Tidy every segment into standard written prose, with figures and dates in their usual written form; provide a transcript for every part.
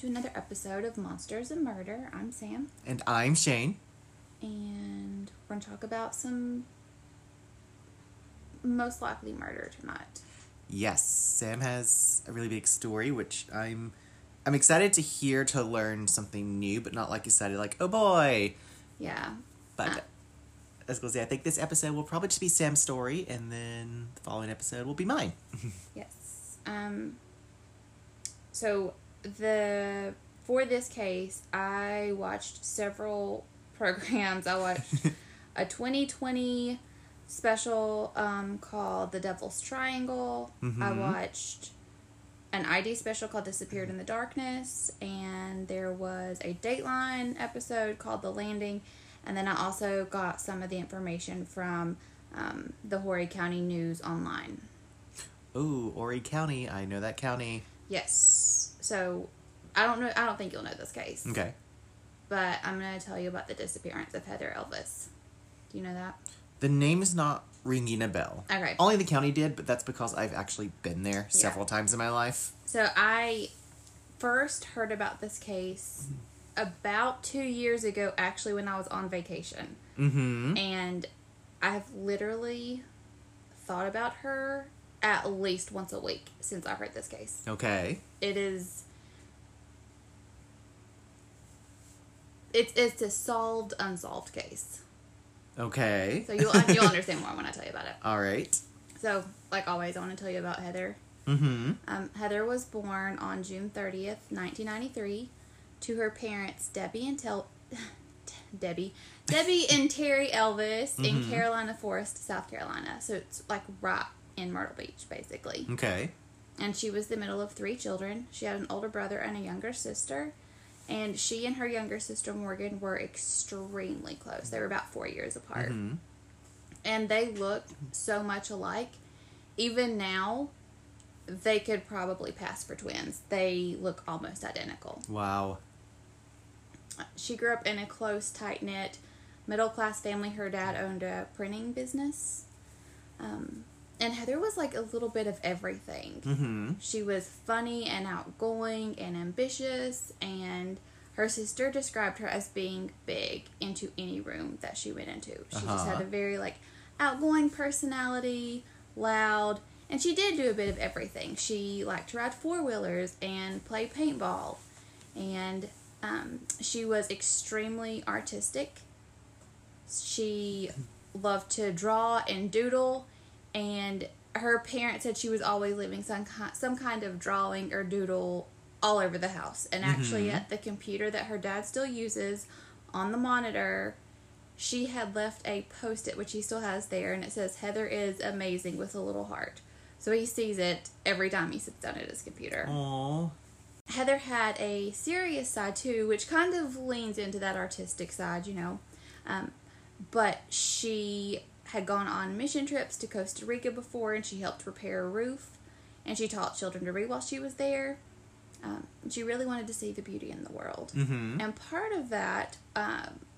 to another episode of Monsters and Murder. I'm Sam. And I'm Shane. And we're going to talk about some most likely murder tonight. Yes, Sam has a really big story, which I'm excited to hear, to learn something new, but not like excited, like, oh boy. Yeah. But I was going to say, I think this episode will probably just be Sam's story, and then the following episode will be mine. Yes. So for this case, I watched several programs. I watched a 2020 special called The Devil's Triangle. Mm-hmm. I watched an ID special called Disappeared in the Darkness, and there was a Dateline episode called The Landing, and then I also got some of the information from the Horry County News online. Ooh, Horry County. I know that county. Yes. So, I don't think you'll know this case. Okay. But I'm going to tell you about the disappearance of Heather Elvis. Do you know that? The name is not ringing a bell. Okay. Only the county did, but that's because I've actually been there several times in my life. So, I first heard about this case about 2 years ago, actually, when I was on vacation. Mm-hmm. And I've literally thought about her at least once a week since I've heard this case. Okay. It is... It's a solved, unsolved case. Okay. So you'll understand more when I tell you about it. All right. So, like always, I want to tell you about Heather. Mm-hmm. Heather was born on June 30th, 1993, to her parents, Debbie and Terry Elvis mm-hmm. in Carolina Forest, South Carolina. So it's like right in Myrtle Beach, basically. Okay. And she was the middle of three children. She had an older brother and a younger sister. And she and her younger sister, Morgan, were extremely close. They were about 4 years apart. Mm-hmm. And they looked so much alike. Even now, they could probably pass for twins. They look almost identical. Wow. She grew up in a close, tight-knit, middle-class family. Her dad owned a printing business. And Heather was like a little bit of everything. Mm-hmm. She was funny and outgoing and ambitious, and her sister described her as being big into any room that she went into. She just had a very like outgoing personality, loud, and she did do a bit of everything. She liked to ride four-wheelers and play paintball, and she was extremely artistic. She loved to draw and doodle. And her parents said she was always leaving some kind of drawing or doodle all over the house. And actually mm-hmm. at the computer that her dad still uses on the monitor, she had left a Post-it, which he still has there. And it says, "Heather is amazing," with a little heart. So he sees it every time he sits down at his computer. Aww. Heather had a serious side, too, which kind of leans into that artistic side, you know. But she had gone on mission trips to Costa Rica before, and she helped repair a roof, and she taught children to read while she was there. She really wanted to see the beauty in the world. Mm-hmm. And part of that,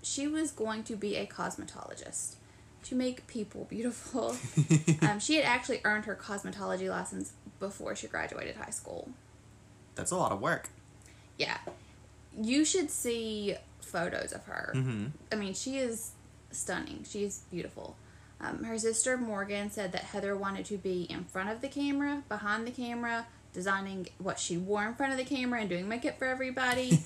she was going to be a cosmetologist to make people beautiful. She had actually earned her cosmetology license before she graduated high school. That's a lot of work. Yeah. You should see photos of her. Mm-hmm. I mean, she is stunning. She is beautiful. Her sister, Morgan, said that Heather wanted to be in front of the camera, behind the camera, designing what she wore in front of the camera and doing makeup for everybody.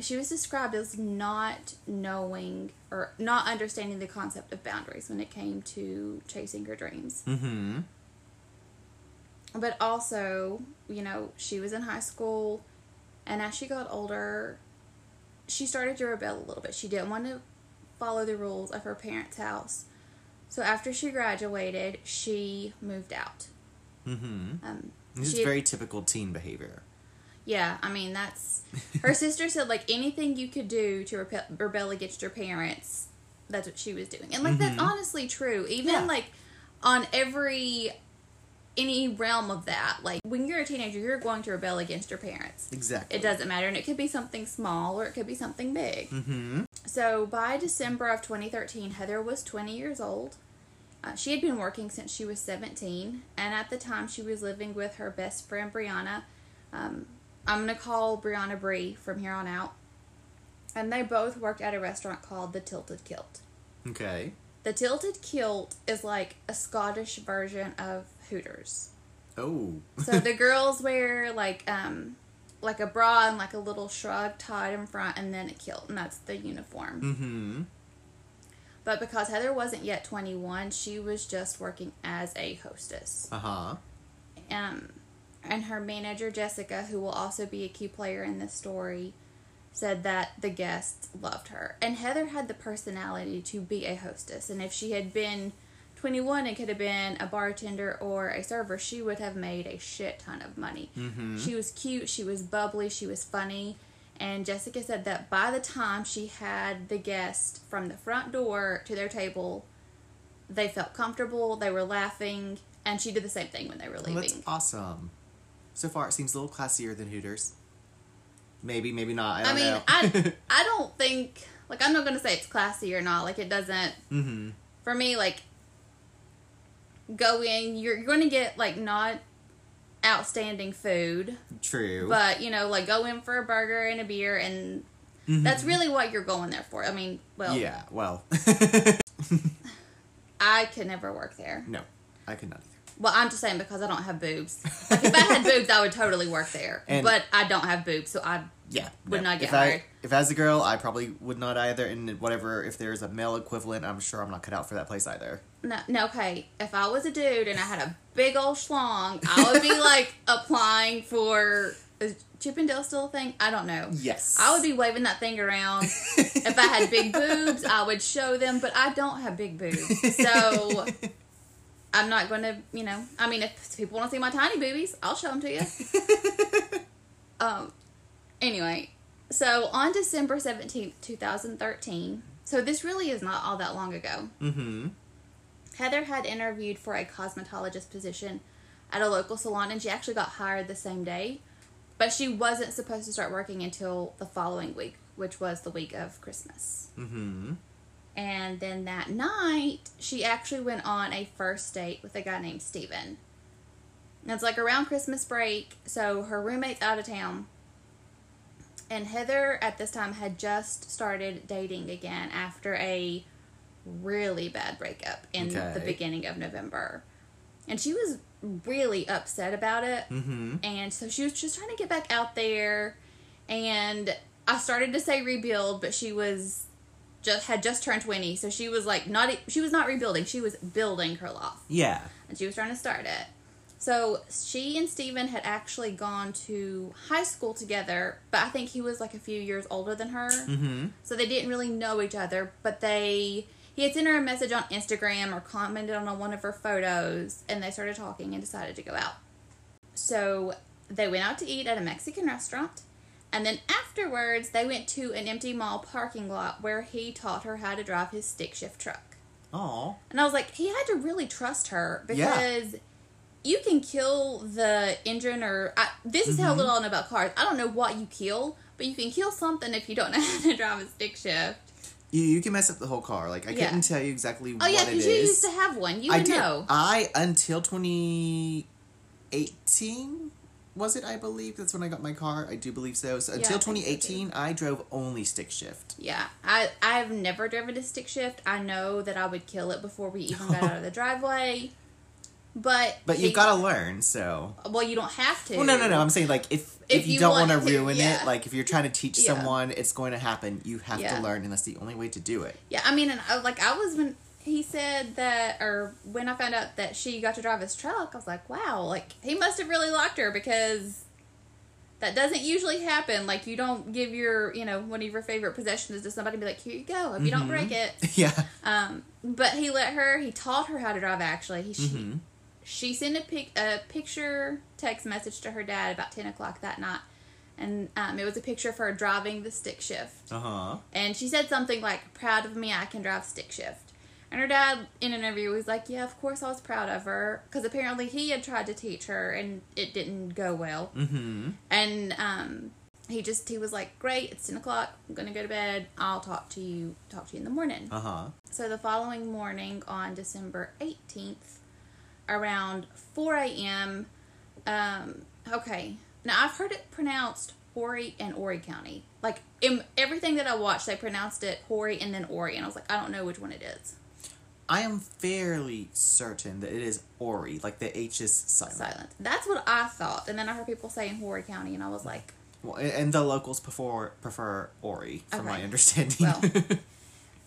She was described as not knowing or not understanding the concept of boundaries when it came to chasing her dreams. Mm-hmm. But also, you know, she was in high school, and as she got older, she started to rebel a little bit. She didn't want to follow the rules of her parents' house. So after she graduated, she moved out. Mm-hmm. This is very typical teen behavior. Yeah, I mean, that's... Her sister said, like, anything you could do to rebel against your parents, that's what she was doing. And, like, mm-hmm. that's honestly true. Even, like, on any realm of that. Like, when you're a teenager, you're going to rebel against your parents. Exactly. It doesn't matter. And it could be something small or it could be something big. Mm-hmm. So, by December of 2013, Heather was 20 years old. She had been working since she was 17. And at the time, she was living with her best friend, Brianna. I'm going to call Brianna Bree from here on out. And they both worked at a restaurant called The Tilted Kilt. Okay. The Tilted Kilt is like a Scottish version of Hooters. Oh. So the girls wear like a bra and like a little shrug tied in front and then a kilt, and that's the uniform. Mm-hmm. But because Heather wasn't yet 21, she was just working as a hostess. Uh-huh. And her manager, Jessica, who will also be a key player in this story, said that the guests loved her. And Heather had the personality to be a hostess. And if she had been 21 and could have been a bartender or a server, she would have made a shit ton of money. Mm-hmm. She was cute, she was bubbly, she was funny. And Jessica said that by the time she had the guest from the front door to their table, they felt comfortable, they were laughing, and she did the same thing when they were leaving. Well, that's awesome. So far, it seems a little classier than Hooters. Maybe, maybe not. I don't know. I don't think... Like, I'm not going to say it's classy or not. Like, it doesn't... Mm-hmm. For me, like, go in, you're going to get, like, not outstanding food. True. But, you know, like, go in for a burger and a beer, and mm-hmm. that's really what you're going there for. I mean, well... Yeah, well... I could never work there. No, I could not either. Well, I'm just saying because I don't have boobs. Like, if I had boobs, I would totally work there. And but I don't have boobs, so I would not get hired. If as a girl, I probably would not either. And whatever, if there's a male equivalent, I'm sure I'm not cut out for that place either. No, okay. If I was a dude and I had a big old schlong, I would be, like, applying for... Is Chippendale still a thing? I don't know. Yes. I would be waving that thing around. If I had big boobs, I would show them. But I don't have big boobs, so... I'm not going to, you know... I mean, if people want to see my tiny boobies, I'll show them to you. Anyway, so on December 17th, 2013... So this really is not all that long ago. Mm-hmm. Heather had interviewed for a cosmetologist position at a local salon, and she actually got hired the same day. But she wasn't supposed to start working until the following week, which was the week of Christmas. Mm-hmm. And then that night, she actually went on a first date with a guy named Steven. And it's like around Christmas break, so her roommate's out of town. And Heather, at this time, had just started dating again after a really bad breakup in the beginning of November. And she was really upset about it. Mm-hmm. And so she was just trying to get back out there. And I started to say rebuild, but she was... had just turned 20, so she was like not rebuilding, she was building her life. Yeah. And she was trying to start it. So she and Steven had actually gone to high school together, but I think he was like a few years older than her. Mm-hmm. So they didn't really know each other, but he had sent her a message on Instagram or commented on one of her photos, and they started talking and decided to go out. So they went out to eat at a Mexican restaurant. And then afterwards, they went to an empty mall parking lot where he taught her how to drive his stick shift truck. Aww. And I was like, he had to really trust her because you can kill the engine or... this is how little I know about cars. I don't know what you kill, but you can kill something if you don't know how to drive a stick shift. You can mess up the whole car. Like, I couldn't tell you exactly what it is. Oh, yeah, because you used to have one. You would know. Until 2018... Was it, I believe? That's when I got my car. I do believe so. So until 2018, I drove only stick shift. Yeah. I've never driven a stick shift. I know that I would kill it before we even got out of the driveway. But you've got to learn, so... Well, you don't have to. Well, no. I'm saying, like, if you don't want to ruin it, like, if you're trying to teach someone, it's going to happen. You have to learn, and that's the only way to do it. Yeah, I mean, and when he said that, or when I found out that she got to drive his truck, I was like, wow, like, he must have really liked her, because that doesn't usually happen. Like, you don't give your, you know, one of your favorite possessions to somebody and be like, here you go, if you don't break it. Yeah. But he let her, he taught her how to drive, actually. She sent a picture text message to her dad about 10 o'clock that night. And it was a picture of her driving the stick shift. Uh-huh. And she said something like, proud of me, I can drive stick shift. And her dad, in an interview, was like, yeah, of course I was proud of her. Because apparently he had tried to teach her, and it didn't go well. Mm-hmm. And he was like, great, it's 10 o'clock, I'm going to go to bed, I'll talk to you in the morning. Uh-huh. So the following morning, on December 18th, around 4 a.m., Now, I've heard it pronounced Horry and Horry County. Like, in everything that I watched, they pronounced it Horry and then Horry. And I was like, I don't know which one it is. I am fairly certain that it is Horry. Like, the H is silent. That's what I thought. And then I heard people saying Horry County, and I was like... Well, and the locals prefer Horry, from my understanding. Well,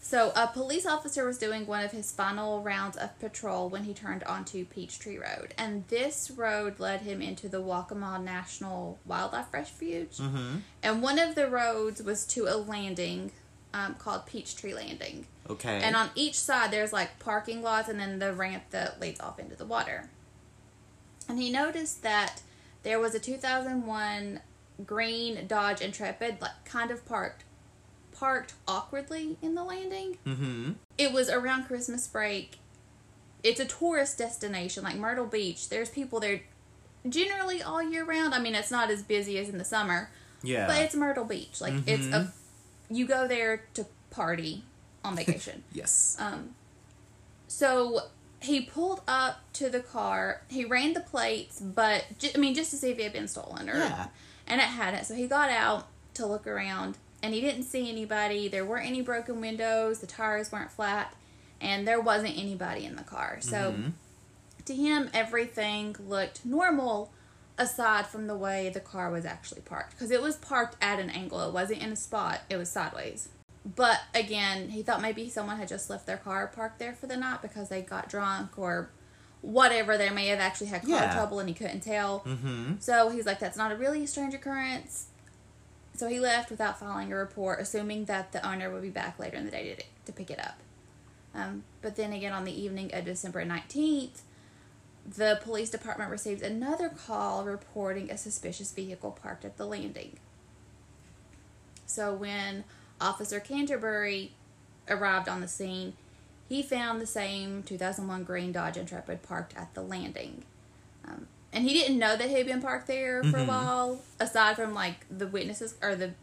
so, a police officer was doing one of his final rounds of patrol when he turned onto Peachtree Road. And this road led him into the Waccamaw National Wildlife Refuge. Mm-hmm. And one of the roads was to a landing called Peachtree Landing. Okay. And on each side, there's, like, parking lots and then the ramp that leads off into the water. And he noticed that there was a 2001 green Dodge Intrepid, like, kind of parked awkwardly in the landing. Mm-hmm. It was around Christmas break. It's a tourist destination, like Myrtle Beach. There's people there generally all year round. I mean, it's not as busy as in the summer. Yeah. But it's Myrtle Beach. Like, mm-hmm. You go there to party on vacation. Yes. So he pulled up to the car. He ran the plates, but just to see if it had been stolen or yeah. And it hadn't. So he got out to look around. And he didn't see anybody. There weren't any broken windows. The tires weren't flat. And there wasn't anybody in the car. So, mm-hmm. to him, everything looked normal aside from the way the car was actually parked. Because it was parked at an angle. It wasn't in a spot. It was sideways. But, again, he thought maybe someone had just left their car parked there for the night because they got drunk or whatever. They may have actually had car trouble and he couldn't tell. Mm-hmm. So, he's like, that's not a really strange occurrence. So he left without filing a report, assuming that the owner would be back later in the day to pick it up. But then again, on the evening of December 19th, the police department received another call reporting a suspicious vehicle parked at the landing. So when Officer Canterbury arrived on the scene, he found the same 2001 green Dodge Intrepid parked at the landing. And he didn't know that he had been parked there for mm-hmm. a while, aside from, like, the witnesses, or the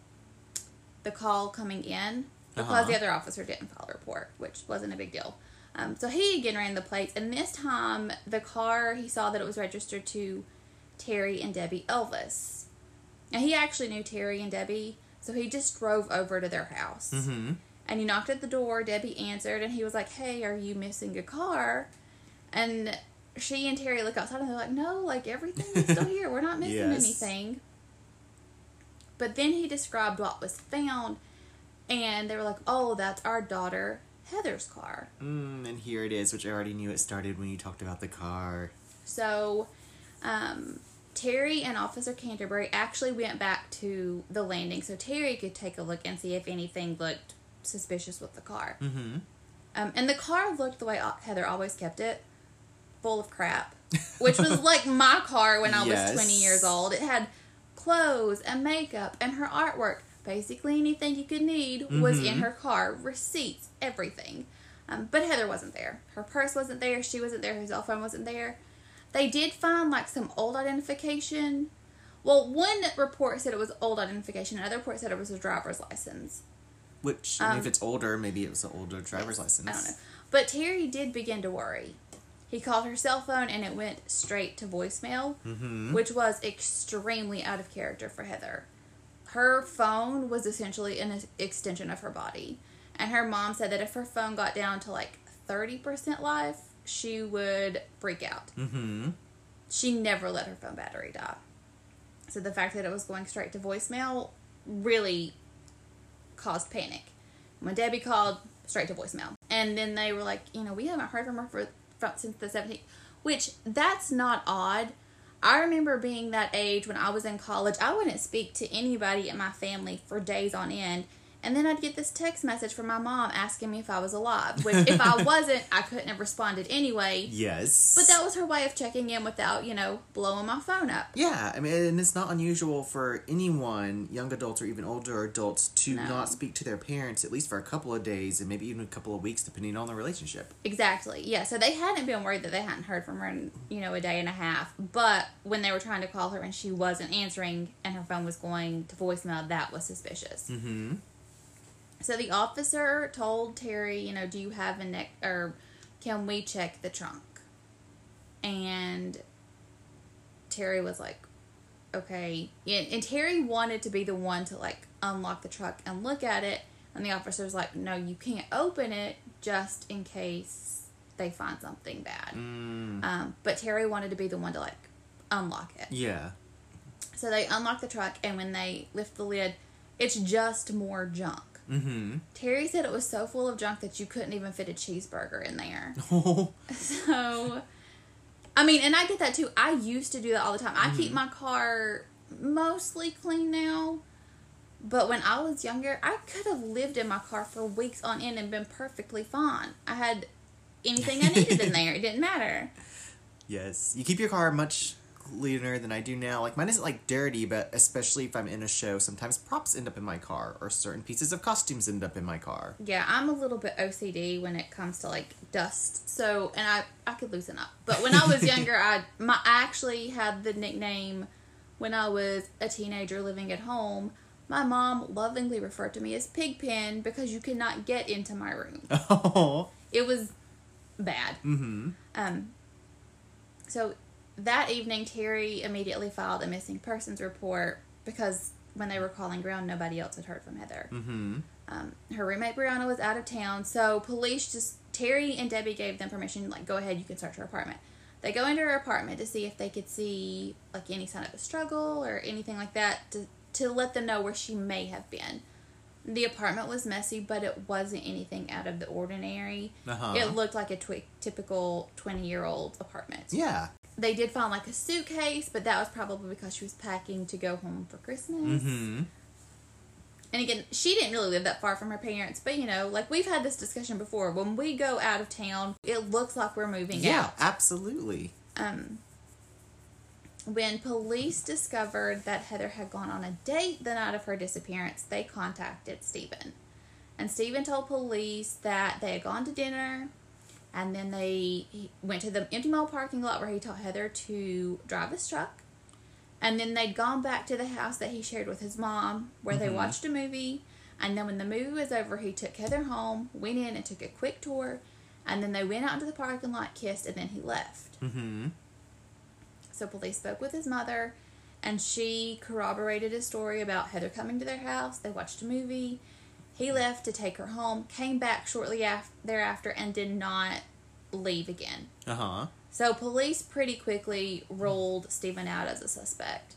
call coming in, because uh-huh. the other officer didn't file a report, which wasn't a big deal. So he again ran the plates, and this time, the car, he saw that it was registered to Terry and Debbie Elvis. And he actually knew Terry and Debbie, so he just drove over to their house. Mm-hmm. And he knocked at the door, Debbie answered, and he was like, hey, are you missing a car? And... she and Terry look outside and they're like, no, like, everything is still here. We're not missing yes. anything. But then he described what was found, and they were like, oh, that's our daughter Heather's car. And here it is, which I already knew it started when you talked about the car. So, Terry and Officer Canterbury actually went back to the landing so Terry could take a look and see if anything looked suspicious with the car. Mm-hmm. And the car looked the way Heather always kept it. Full of crap, which was like my car when I yes. was 20 years old. It had clothes and makeup and her artwork. Basically anything you could need mm-hmm. was in her car. Receipts, everything. But Heather wasn't there. Her purse wasn't there. She wasn't there. Her cell phone wasn't there. They did find, like, some old identification. Well, one report said it was old identification. Another report said it was a driver's license. Which, if it's older, maybe it was an older driver's license. I don't know. But Terry did begin to worry. He called her cell phone, and it went straight to voicemail, mm-hmm. which was extremely out of character for Heather. Her phone was essentially an extension of her body, and her mom said that if her phone got down to, like, 30% life, she would freak out. Mm-hmm. She never let her phone battery die. So the fact that it was going straight to voicemail really caused panic. When Debbie called, straight to voicemail. And then they were like, you know, we haven't heard from her since the 17th, which, that's not odd. I remember being that age when I was in college. I wouldn't speak to anybody in my family for days on end, and then I'd get this text message from my mom asking me if I was alive, which if I wasn't, I couldn't have responded anyway. Yes. But that was her way of checking in without, you know, blowing my phone up. Yeah, I mean, and it's not unusual for anyone, young adults or even older adults, to not speak to their parents at least for a couple of days and maybe even a couple of weeks depending on the relationship. Exactly, yeah. So they hadn't been worried that they hadn't heard from her in, you know, a day and a half, but when they were trying to call her and she wasn't answering and her phone was going to voicemail, that was suspicious. Mm-hmm. So the officer told Terry, you know, do you have a neck, or can we check the trunk? And Terry was like, okay. And Terry wanted to be the one to, like, unlock the truck and look at it. And the officer was like, no, you can't open it just in case they find something bad. Mm. But Terry wanted to be the one to, like, unlock it. Yeah. So they unlock the truck, and when they lift the lid, it's just more junk. Mm-hmm. Terry said it was so full of junk that you couldn't even fit a cheeseburger in there. Oh. So, I mean, and I get that too. I used to do that all the time. I keep my car mostly clean now, but when I was younger, I could have lived in my car for weeks on end and been perfectly fine. I had anything I needed in there. It didn't matter. Yes. You keep your car much cleaner than I do now. Like, mine isn't, like, dirty, but especially if I'm in a show, sometimes props end up in my car, or certain pieces of costumes end up in my car. Yeah, I'm a little bit OCD when it comes to, like, dust, so, and I could loosen up. But when I was younger, I actually had the nickname, when I was a teenager living at home, my mom lovingly referred to me as Pigpen, because you could not get into my room. Oh. It was bad. Mm-hmm. So, that evening, Terry immediately filed a missing persons report because when they were calling ground, nobody else had heard from Heather. Mm-hmm. Her roommate, Brianna, was out of town, so police just... Terry and Debbie gave them permission, like, go ahead, you can search her apartment. They go into her apartment to see if they could see, like, any sign of a struggle or anything like that to let them know where she may have been. The apartment was messy, but it wasn't anything out of the ordinary. Uh-huh. It looked like a typical 20-year-old apartment. Yeah. They did find, like, a suitcase, but that was probably because she was packing to go home for Christmas. Mm-hmm. And again, she didn't really live that far from her parents, but, you know, like, we've had this discussion before. When we go out of town, it looks like we're moving out. Yeah, absolutely. When police discovered that Heather had gone on a date the night of her disappearance, they contacted Steven. And Steven told police that they had gone to dinner... And then he went to the empty mall parking lot where he taught Heather to drive his truck. And then they'd gone back to the house that he shared with his mom where they watched a movie. And then when the movie was over, he took Heather home, went in and took a quick tour. And then they went out into the parking lot, kissed, and then he left. Mm-hmm. So police spoke with his mother, and she corroborated his story about Heather coming to their house. They watched a movie. He left to take her home, came back shortly thereafter, and did not leave again. Uh-huh. So police pretty quickly ruled Steven out as a suspect.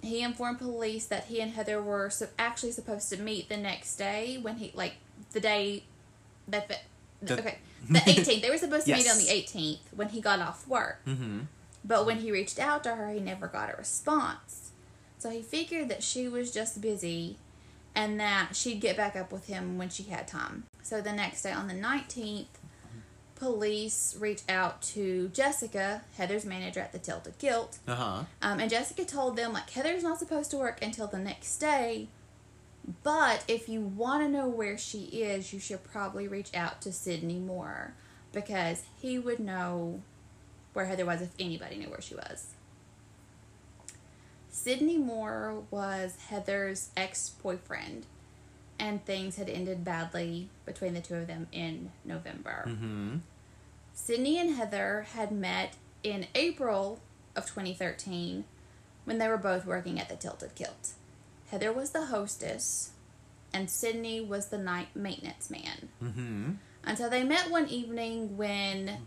He informed police that he and Heather were actually supposed to meet the next day when he, like, the day that... The 18th. They were supposed to meet on the 18th when he got off work. Mm-hmm. But when he reached out to her, he never got a response. So he figured that she was just busy... and that she'd get back up with him when she had time. So the next day, on the 19th, police reached out to Jessica, Heather's manager at the Tilted Kilt. Uh-huh. And Jessica told them, like, Heather's not supposed to work until the next day, but if you want to know where she is, you should probably reach out to Sidney Moore, because he would know where Heather was if anybody knew where she was. Sidney Moore was Heather's ex-boyfriend, and things had ended badly between the two of them in November. Mm-hmm. Sidney and Heather had met in April of 2013 when they were both working at the Tilted Kilt. Heather was the hostess, and Sidney was the night maintenance man. Mm-hmm. And so they met one evening when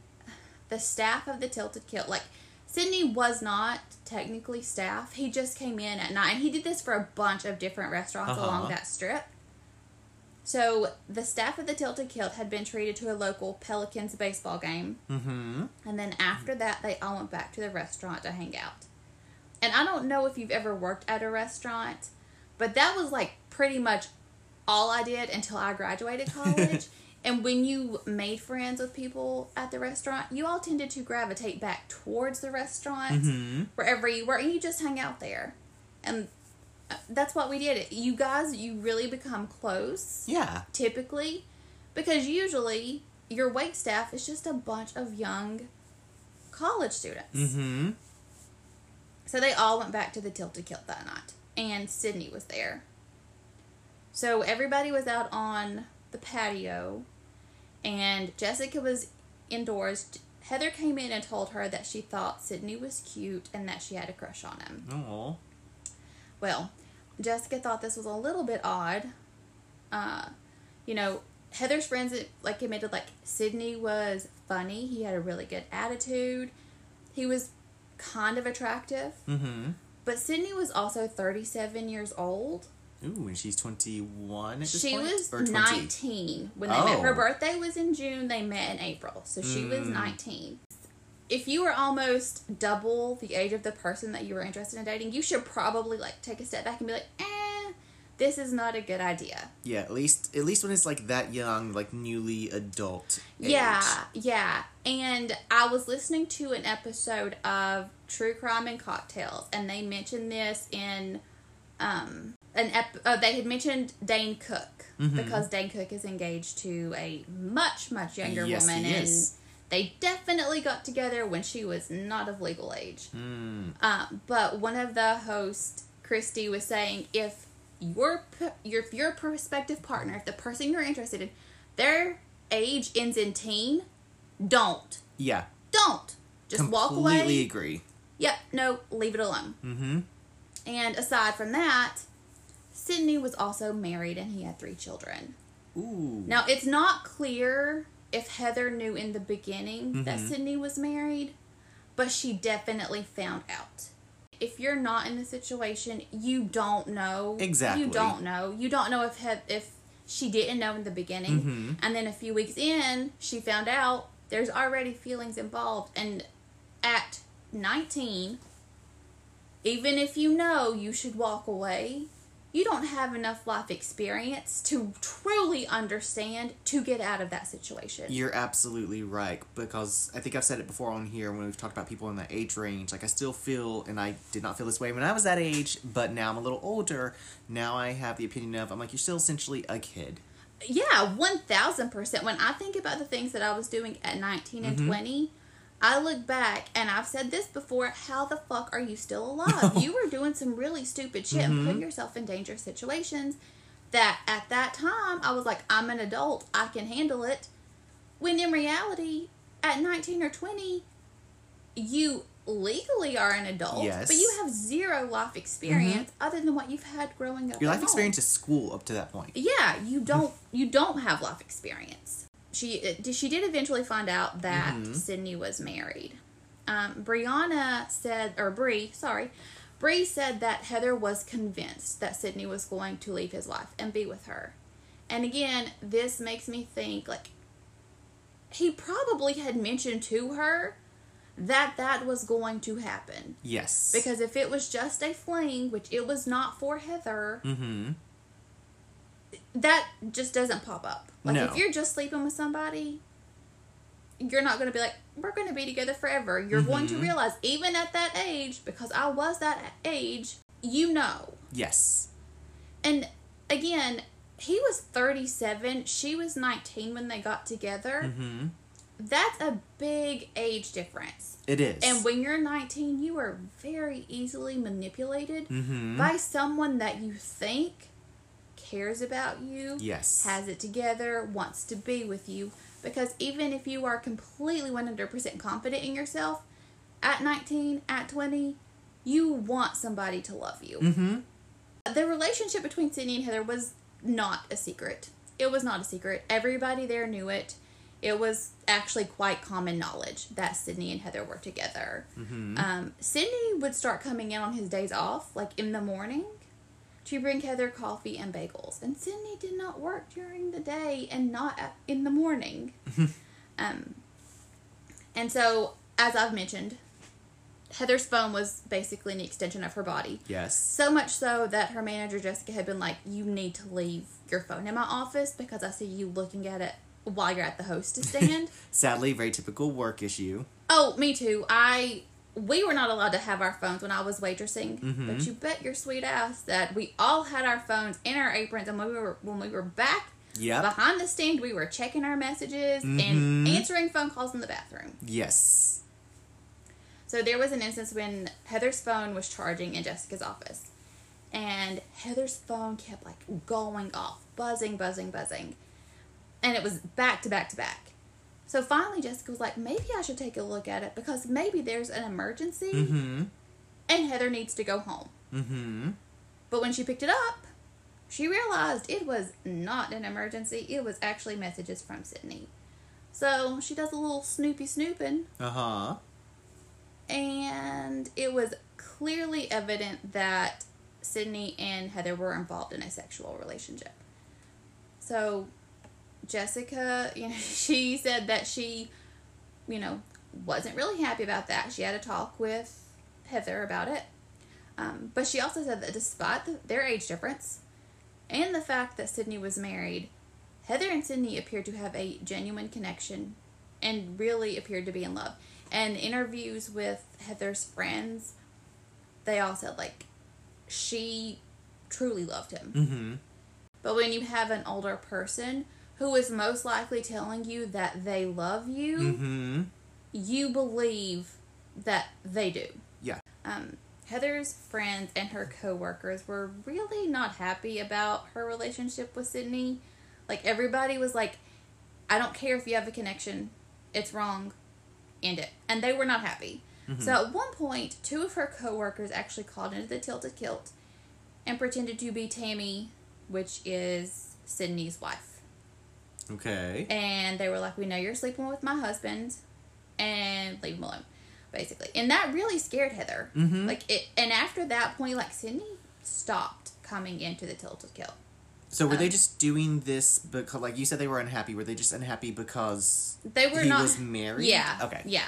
the staff of the Tilted Kilt, like, Sidney was not technically staff. He just came in at night. And he did this for a bunch of different restaurants along that strip. So, the staff of the Tilted Kilt had been treated to a local Pelicans baseball game. Mm-hmm. And then after that, they all went back to the restaurant to hang out. And I don't know if you've ever worked at a restaurant, but that was, like, pretty much all I did until I graduated college. And when you made friends with people at the restaurant, you all tended to gravitate back towards the restaurant, wherever you were, and you just hung out there. And that's what we did. You guys, you really become close. Yeah. Typically, because usually your waitstaff is just a bunch of young college students. Mm-hmm. So they all went back to the Tilted Kilt that night, and Sidney was there. So everybody was out on the patio. And Jessica was indoors Heather came in and told her that she thought Sidney was cute and that she had a crush on him. Oh. Well, Jessica thought this was a little bit odd. You know, Heather's friends, like, admitted, like, Sidney was funny. He had a really good attitude. He was kind of attractive. Mm-hmm. But Sidney was also 37 years old. Ooh, and she's 21 at this point? She was 19 when they met. Her birthday was in June. They met in April. So she was 19. If you were almost double the age of the person that you were interested in dating, you should probably, like, take a step back and be like, this is not a good idea. Yeah, at least when it's, like, that young, like, newly adult age. Yeah. And I was listening to an episode of True Crime and Cocktails, and they mentioned this in, they had mentioned Dane Cook, mm-hmm. because Dane Cook is engaged to a much, much younger woman, and they definitely got together when she was not of legal age. Mm. But one of the hosts, Christy, was saying, if your prospective partner, if the person you're interested in, their age ends in teen, don't. Yeah. Don't. Just walk away. Completely agree. Yep. No, leave it alone. Mm-hmm. And aside from that, Sidney was also married and he had 3 children. Ooh. Now, it's not clear if Heather knew in the beginning mm-hmm. that Sidney was married, but she definitely found out. If you're not in the situation, you don't know. Exactly. You don't know if she didn't know in the beginning. Mm-hmm. And then a few weeks in, she found out. There's already feelings involved. And at 19, even if you know you should walk away, you don't have enough life experience to truly understand to get out of that situation. You're absolutely right, because I think I've said it before on here when we've talked about people in that age range. Like, I still feel, and I did not feel this way when I was that age, but now I'm a little older. Now I have the opinion of, I'm like, you're still essentially a kid. Yeah, 1,000%. When I think about the things that I was doing at 19 and mm-hmm. 20, I look back, and I've said this before, how the fuck are you still alive? You were doing some really stupid shit mm-hmm. and putting yourself in dangerous situations that at that time, I was like, I'm an adult. I can handle it. When in reality, at 19 or 20, you legally are an adult, yes. but you have zero life experience mm-hmm. other than what you've had growing up. Your life experience is school up to that point. Yeah, you don't have life experience. She did eventually find out that mm-hmm. Sidney was married. Bree said that Heather was convinced that Sidney was going to leave his life and be with her. And again, this makes me think, like, he probably had mentioned to her that was going to happen. Yes. Because if it was just a fling, which it was not for Heather, mm-hmm. that just doesn't pop up. Like, no. If you're just sleeping with somebody, you're not going to be like, we're going to be together forever. You're mm-hmm. going to realize, even at that age, because I was that age, you know. Yes. And, again, he was 37. She was 19 when they got together. Mm-hmm. That's a big age difference. It is. And when you're 19, you are very easily manipulated mm-hmm. by someone that you think cares about you, yes. has it together, wants to be with you. Because even if you are completely 100% confident in yourself, at 19, at 20, you want somebody to love you. Mm-hmm. The relationship between Sidney and Heather was not a secret. It was not a secret. Everybody there knew it. It was actually quite common knowledge that Sidney and Heather were together. Mm-hmm. Sidney would start coming in on his days off, like in the morning, to bring Heather coffee and bagels. And Sidney did not work during the day and not in the morning. And so, as I've mentioned, Heather's phone was basically an extension of her body. Yes. So much so that her manager, Jessica, had been like, you need to leave your phone in my office because I see you looking at it while you're at the hostess stand. Sadly, very typical work issue. Oh, me too. We were not allowed to have our phones when I was waitressing, mm-hmm. but you bet your sweet ass that we all had our phones in our aprons, and when we were back yep. behind the stand, we were checking our messages mm-hmm. and answering phone calls in the bathroom. Yes. So there was an instance when Heather's phone was charging in Jessica's office, and Heather's phone kept, like, going off, buzzing, buzzing, buzzing, and it was back to back to back. So finally Jessica was like, maybe I should take a look at it because maybe there's an emergency and Heather needs to go home. But when she picked it up, she realized it was not an emergency. It was actually messages from Sidney. So she does a little snoopy snooping. And it was clearly evident that Sidney and Heather were involved in a sexual relationship. So Jessica, you know, she said that she, you know, wasn't really happy about that. She had a talk with Heather about it. But she also said that despite their age difference and the fact that Sidney was married, Heather and Sidney appeared to have a genuine connection and really appeared to be in love. And interviews with Heather's friends, they all said, like, she truly loved him. But when you have an older person who is most likely telling you that they love you, you believe that they do. Heather's friends and her co-workers were really not happy about her relationship with Sidney. Like, everybody was like, I don't care if you have a connection. It's wrong. End it. And they were not happy. So at one point, two of her co-workers actually called into the Tilted Kilt and pretended to be Tammy, which is Sidney's wife. And they were like, we know you're sleeping with my husband, and leave him alone, basically. And that really scared Heather. Like, it, and after that point, like, Sidney stopped coming into the Tilted Kilt. So were they just doing this because, like you said, they were unhappy? Were they just unhappy because they were was married? Yeah.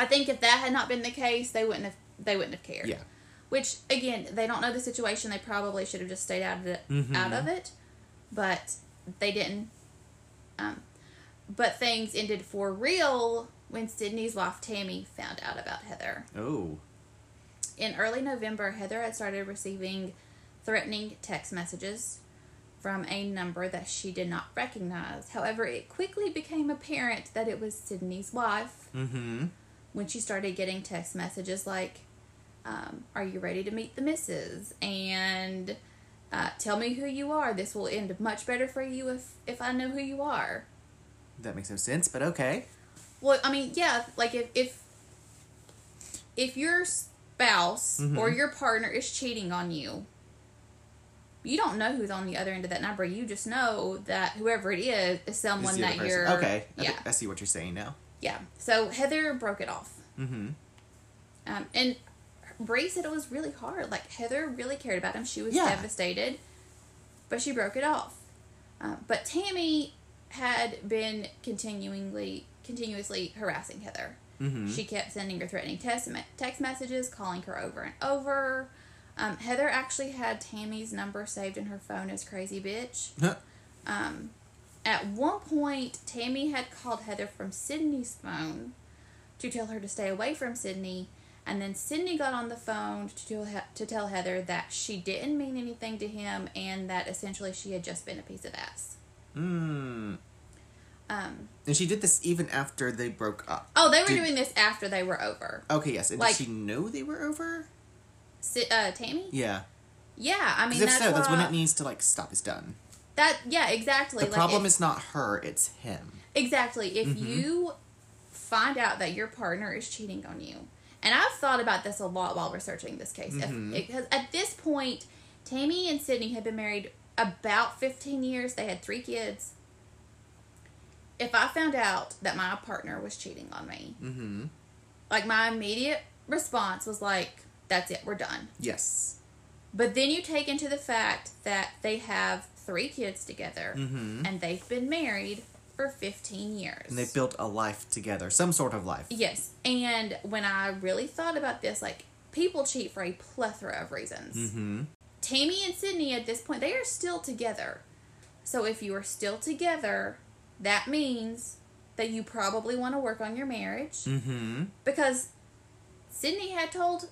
I think if that had not been the case, they wouldn't have cared. Which, again, they don't know the situation. They probably should have just stayed out of it, but they didn't. But things ended for real when Sidney's wife, Tammy, found out about Heather. In early November, Heather had started receiving threatening text messages from a number that she did not recognize. However, it quickly became apparent that it was Sidney's wife when she started getting text messages like, are you ready to meet the missus? And tell me who you are. This will end much better for you if I know who you are. That makes no sense, but okay. Well, I mean, yeah, like if your spouse or your partner is cheating on you, you don't know who's on the other end of that number. You just know that whoever it is someone that you're... I see what you're saying now. So Heather broke it off. And Bree said it was really hard. Like, Heather really cared about him. She was devastated. But she broke it off. But Tammy had been continuously harassing Heather. She kept sending her threatening text messages, calling her over and over. Heather actually had Tammy's number saved in her phone as crazy bitch. At one point, Tammy had called Heather from Sidney's phone to tell her to stay away from Sidney. And then Sidney got on the phone to tell Heather that she didn't mean anything to him and that essentially she had just been a piece of ass. And she did this even after they broke up. Doing this after they were over. And like, did she know they were over? Tammy? Yeah, I mean, that's when it needs to, like, stop is done. Yeah, exactly. The problem is not her, it's him. Exactly. If you find out that your partner is cheating on you, and I've thought about this a lot while researching this case, because at this point, Tammy and Sidney had been married about 15 years. They had 3 kids. If I found out that my partner was cheating on me, like, my immediate response was like, that's it. We're done. But then you take into the fact that they have 3 kids together and they've been married for 15 years. And they've built a life together. Some sort of life. And when I really thought about this, like, people cheat for a plethora of reasons. Tammy and Sidney at this point, they are still together. So if you are still together, that means that you probably want to work on your marriage. Because Sidney had told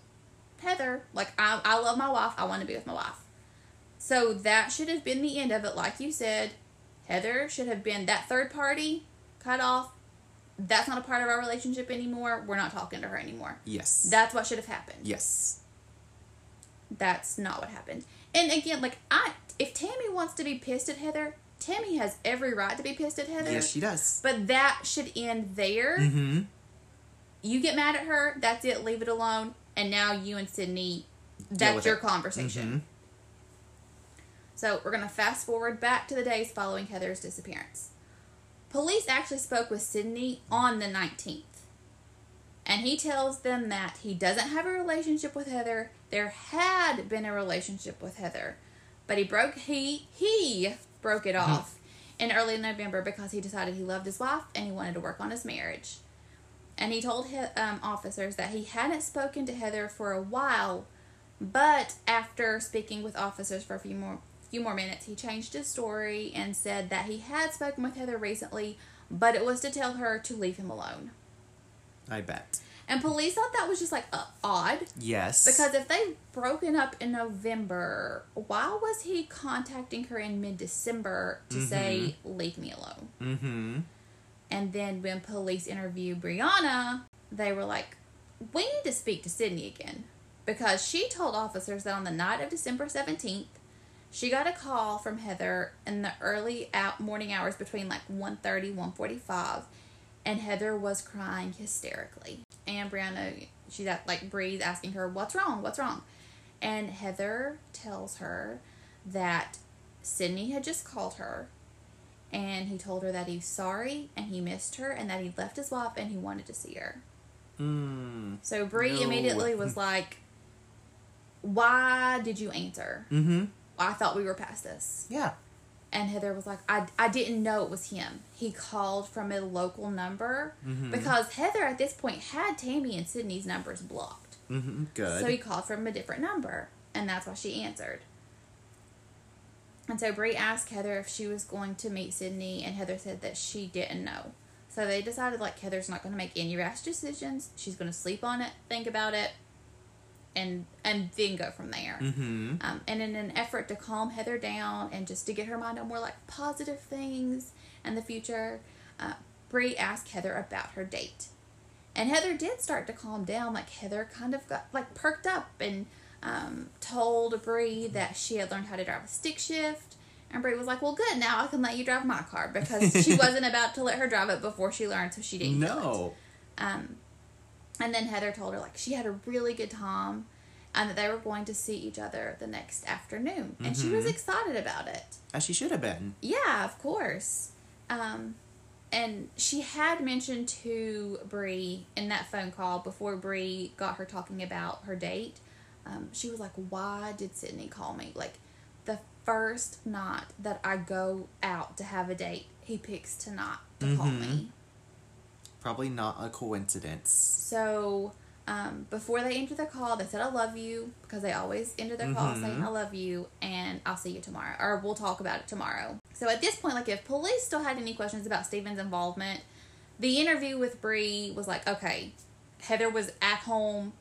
Heather, like, I love my wife. I want to be with my wife. So that should have been the end of it. Like you said, Heather should have been that third party, cut off. That's not a part of our relationship anymore. We're not talking to her anymore. That's what should have happened. That's not what happened. And again, like, if Tammy wants to be pissed at Heather, Tammy has every right to be pissed at Heather. Yes, she does. But that should end there. Mm-hmm. You get mad at her, that's it, leave it alone. And now you and Sidney, that's your conversation. Mm-hmm. So we're going to fast forward back to the days following Heather's disappearance. Police actually spoke with Sidney on the 19th. And he tells them that he doesn't have a relationship with Heather. There had been a relationship with Heather. But he broke it off in early November because he decided he loved his wife and he wanted to work on his marriage. And he told his, officers that he hadn't spoken to Heather for a while, but after speaking with officers for a few more minutes, he changed his story and said that he had spoken with Heather recently, but it was to tell her to leave him alone. I bet. And police thought that was just, like, odd. Yes. Because if they've broken up in November, why was he contacting her in mid-December to say, leave me alone? Mm-hmm. And then when police interviewed Brianna, they were like, we need to speak to Sidney again. Because she told officers that on the night of December 17th, she got a call from Heather in the early morning hours between, like, 1:30 and 1:45. And Heather was crying hysterically. And Brianna, she's at, like, Bree's asking her, what's wrong? And Heather tells her that Sidney had just called her. And he told her that he's sorry and he missed her and that he left his wife and he wanted to see her. Mm, so Bree immediately was like, why did you answer? Mm-hmm. I thought we were past this. Yeah. And Heather was like, I didn't know it was him. He called from a local number. Mm-hmm. Because Heather, at this point, had Tammy and Sidney's numbers blocked. Mm-hmm. Good. So he called from a different number. And that's why she answered. And so Bree asked Heather if she was going to meet Sidney. And Heather said that she didn't know. So they decided, like, Heather's not going to make any rash decisions. She's going to sleep on it, think about it. And then go from there. Mm-hmm. And in an effort to calm Heather down and just to get her mind on more, like, positive things and the future, Bree asked Heather about her date. And Heather did start to calm down. Like, Heather kind of got, like, perked up and told Bree that she had learned how to drive a stick shift. And Bree was like, well, good, now I can let you drive my car, because she wasn't about to let her drive it before she learned, so she didn't know. And then Heather told her, like, she had a really good time and that they were going to see each other the next afternoon. Mm-hmm. And she was excited about it. As she should have been. Yeah, of course. And she had mentioned to Bree in that phone call before Bree got her talking about her date. She was like, why did Sidney call me? Like, the first night that I go out to have a date, he picks tonight to call me. Probably not a coincidence. So, before they entered the call, they said, I love you, because they always enter their call saying, I love you, and I'll see you tomorrow, or we'll talk about it tomorrow. So, at this point, like, if police still had any questions about Steven's involvement, the interview with Bree was like, okay, Heather was at home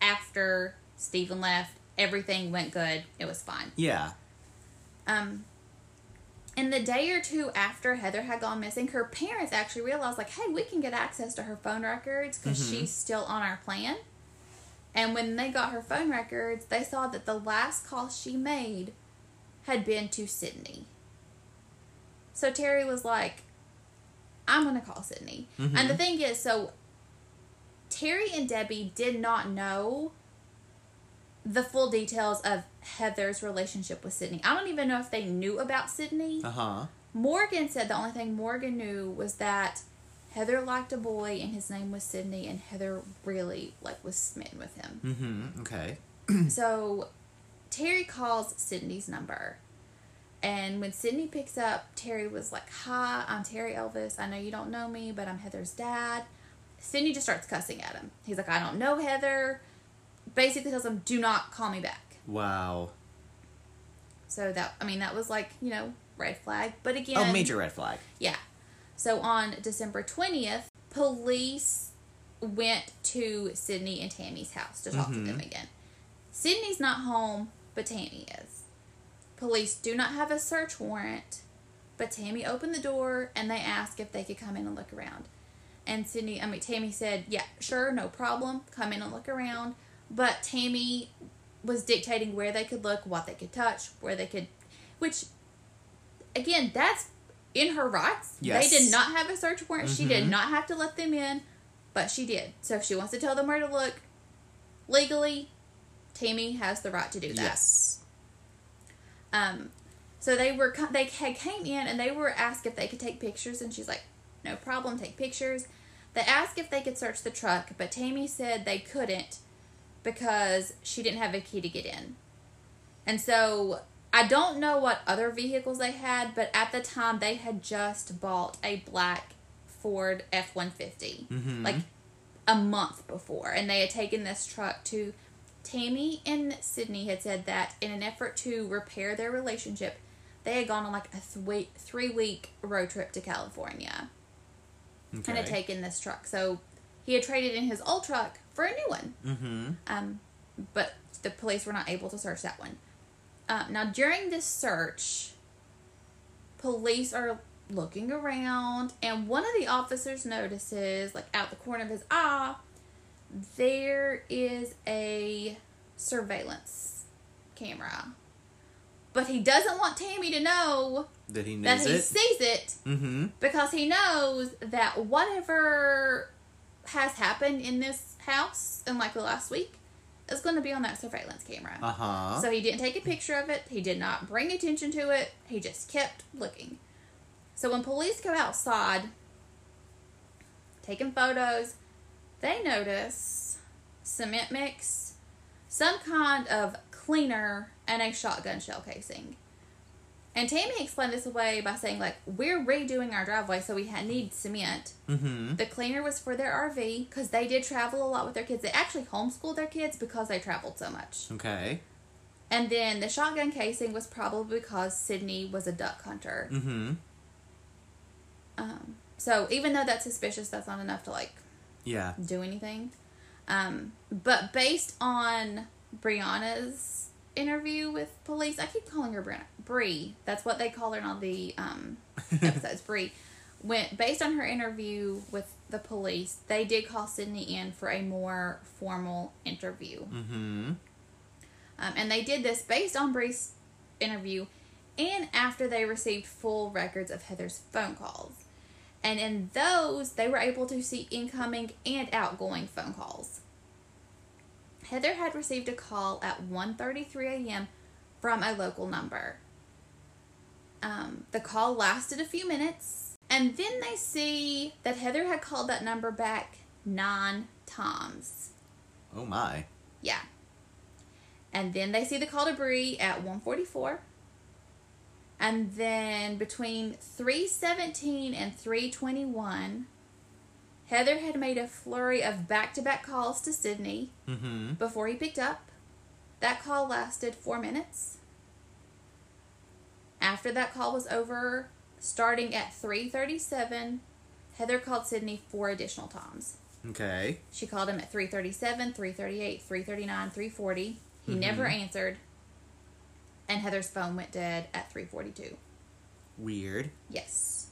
after Steven left. Everything went good. It was fine. Yeah. And the day or two after Heather had gone missing, her parents actually realized, like, hey, we can get access to her phone records because she's still on our plan. And when they got her phone records, they saw that the last call she made had been to Sidney. So Terry was like, I'm going to call Sidney. Mm-hmm. And the thing is, so Terry and Debbie did not know the full details of Heather's relationship with Sidney. I don't even know if they knew about Sidney. Uh-huh. Morgan said the only thing Morgan knew was that Heather liked a boy and his name was Sidney, and Heather really, like, was smitten with him. Mm-hmm. Okay. So Terry calls Sidney's number. And when Sidney picks up, Terry was like, hi, I'm Terry Elvis. I know you don't know me, but I'm Heather's dad. Sidney just starts cussing at him. He's like, I don't know Heather. Basically tells him, do not call me back. Wow. So that was, like, you know, red flag. But again... Oh, major red flag. Yeah. So on December 20th, police went to Sidney and Tammy's house to talk to them again. Sidney's not home, but Tammy is. Police do not have a search warrant, but Tammy opened the door and they asked if they could come in and look around. And Tammy said, yeah, sure, no problem. Come in and look around. But Tammy was dictating where they could look, what they could touch, where they could... Which, again, that's in her rights. Yes. They did not have a search warrant. Mm-hmm. She did not have to let them in, but she did. So if she wants to tell them where to look, legally, Tammy has the right to do that. Yes. So they came in and they were asked if they could take pictures, and she's like, no problem, take pictures. They asked if they could search the truck, but Tammy said they couldn't because she didn't have a key to get in. And so I don't know what other vehicles they had, but at the time they had just bought a black Ford F-150, mm-hmm. like a month before, and they had taken this truck to... Tammy and Sidney had said that in an effort to repair their relationship, they had gone on like a three-week road trip to California. Okay. And had taken this truck. So he had traded in his old truck for a new one. Mm-hmm. But the police were not able to search that one. Now, during this search, police are looking around, and one of the officers notices, like out the corner of his eye, there is a surveillance camera, but he doesn't want Tammy to know that he sees it mm-hmm. because he knows that whatever has happened in this house in like the last week is going to be on that surveillance camera. Uh-huh. So he didn't take a picture of it. He did not bring attention to it. He just kept looking. So when police go outside, taking photos, they notice cement mix, some kind of cleaner, and a shotgun shell casing. And Tammy explained this away by saying, like, we're redoing our driveway, so we need cement. Mm-hmm. The cleaner was for their RV, because they did travel a lot with their kids. They actually homeschooled their kids because they traveled so much. Okay. And then the shotgun casing was probably because Sidney was a duck hunter. Mm-hmm. So, even though that's suspicious, that's not enough to, like... Yeah. Do anything. But based on Brianna's interview with police, I keep calling her Brianna. Bree. That's what they call her in all the episodes. Bree. Based on her interview with the police, they did call Sidney in for a more formal interview. Mm-hmm. And they did this based on Bree's interview and after they received full records of Heather's phone calls. And in those, they were able to see incoming and outgoing phone calls. Heather had received a call at 1:33 a.m. from a local number. The call lasted a few minutes, and then they see that Heather had called that number back 9 times. Oh, my. Yeah. And then they see the call to Bree at 1:44. And then between 3:17 and 3:21, Heather had made a flurry of back-to-back calls to Sidney mm-hmm. before he picked up. That call lasted 4 minutes. After that call was over, starting at 3:37, Heather called Sidney 4 additional times. Okay. She called him at 3:37, 3:38, 3:39, 3:40. He mm-hmm. never answered. And Heather's phone went dead at 3:42. Weird. Yes.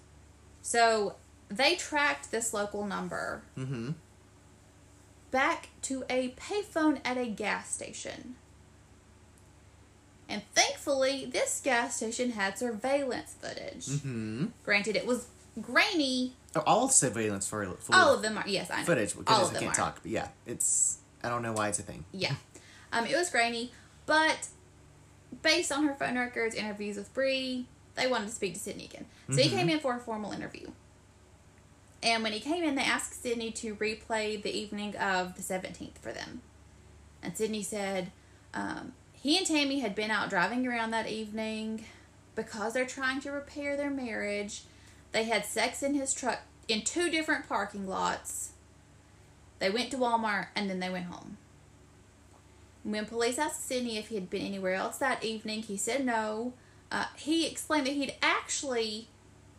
So, they tracked this local number mm-hmm. back to a payphone at a gas station. And thankfully, this gas station had surveillance footage. Mm-hmm. Granted, it was grainy. Oh, all surveillance footage. All of them are. Yes, I know. Footage. All of them can't talk. But yeah, it's... I don't know why it's a thing. Yeah. It was grainy, but... Based on her phone records, interviews with Bree, they wanted to speak to Sidney again. So mm-hmm. he came in for a formal interview. And when he came in, they asked Sidney to replay the evening of the 17th for them. And Sidney said he and Tammy had been out driving around that evening because they're trying to repair their marriage. They had sex in his truck in 2 different parking lots. They went to Walmart and then they went home. When police asked Sidney if he had been anywhere else that evening, he said no. He explained that he'd actually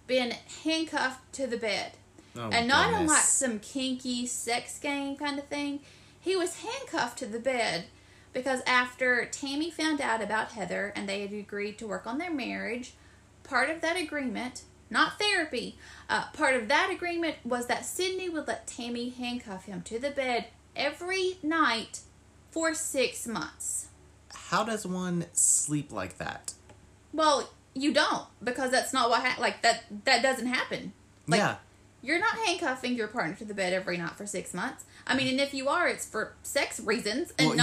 been handcuffed to the bed. Oh, and not goodness. Unlike some kinky sex game kind of thing, he was handcuffed to the bed because after Tammy found out about Heather and they had agreed to work on their marriage, part of that agreement, not therapy, part of that agreement was that Sidney would let Tammy handcuff him to the bed every night for 6 months. How does one sleep like that? Well, You don't, because that's not what that doesn't happen. Like, yeah. You're not handcuffing your partner to the bed every night for 6 months. I mean, and if you are, it's for sex reasons and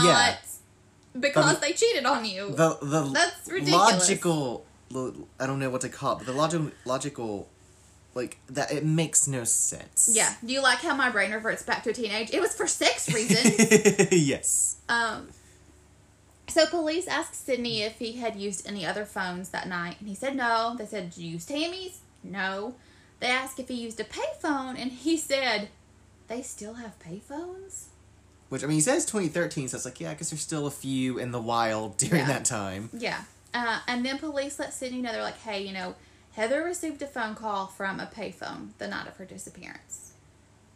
because they cheated on you. That's ridiculous. Logical, I don't know what to call it, but the logical, like, that it makes no sense. Yeah. Do you like how my brain reverts back to teenage? It was for sex reasons. Yes. So police asked Sidney if he had used any other phones that night, and he said no. They said, did you use Tammy's? No. They asked if he used a payphone, and he said, they still have payphones? Which, I mean, he says 2013, so it's like, yeah, I guess there's still a few in the wild during that time. Yeah. And then police let Sidney know, they're like, hey, you know, Heather received a phone call from a payphone the night of her disappearance.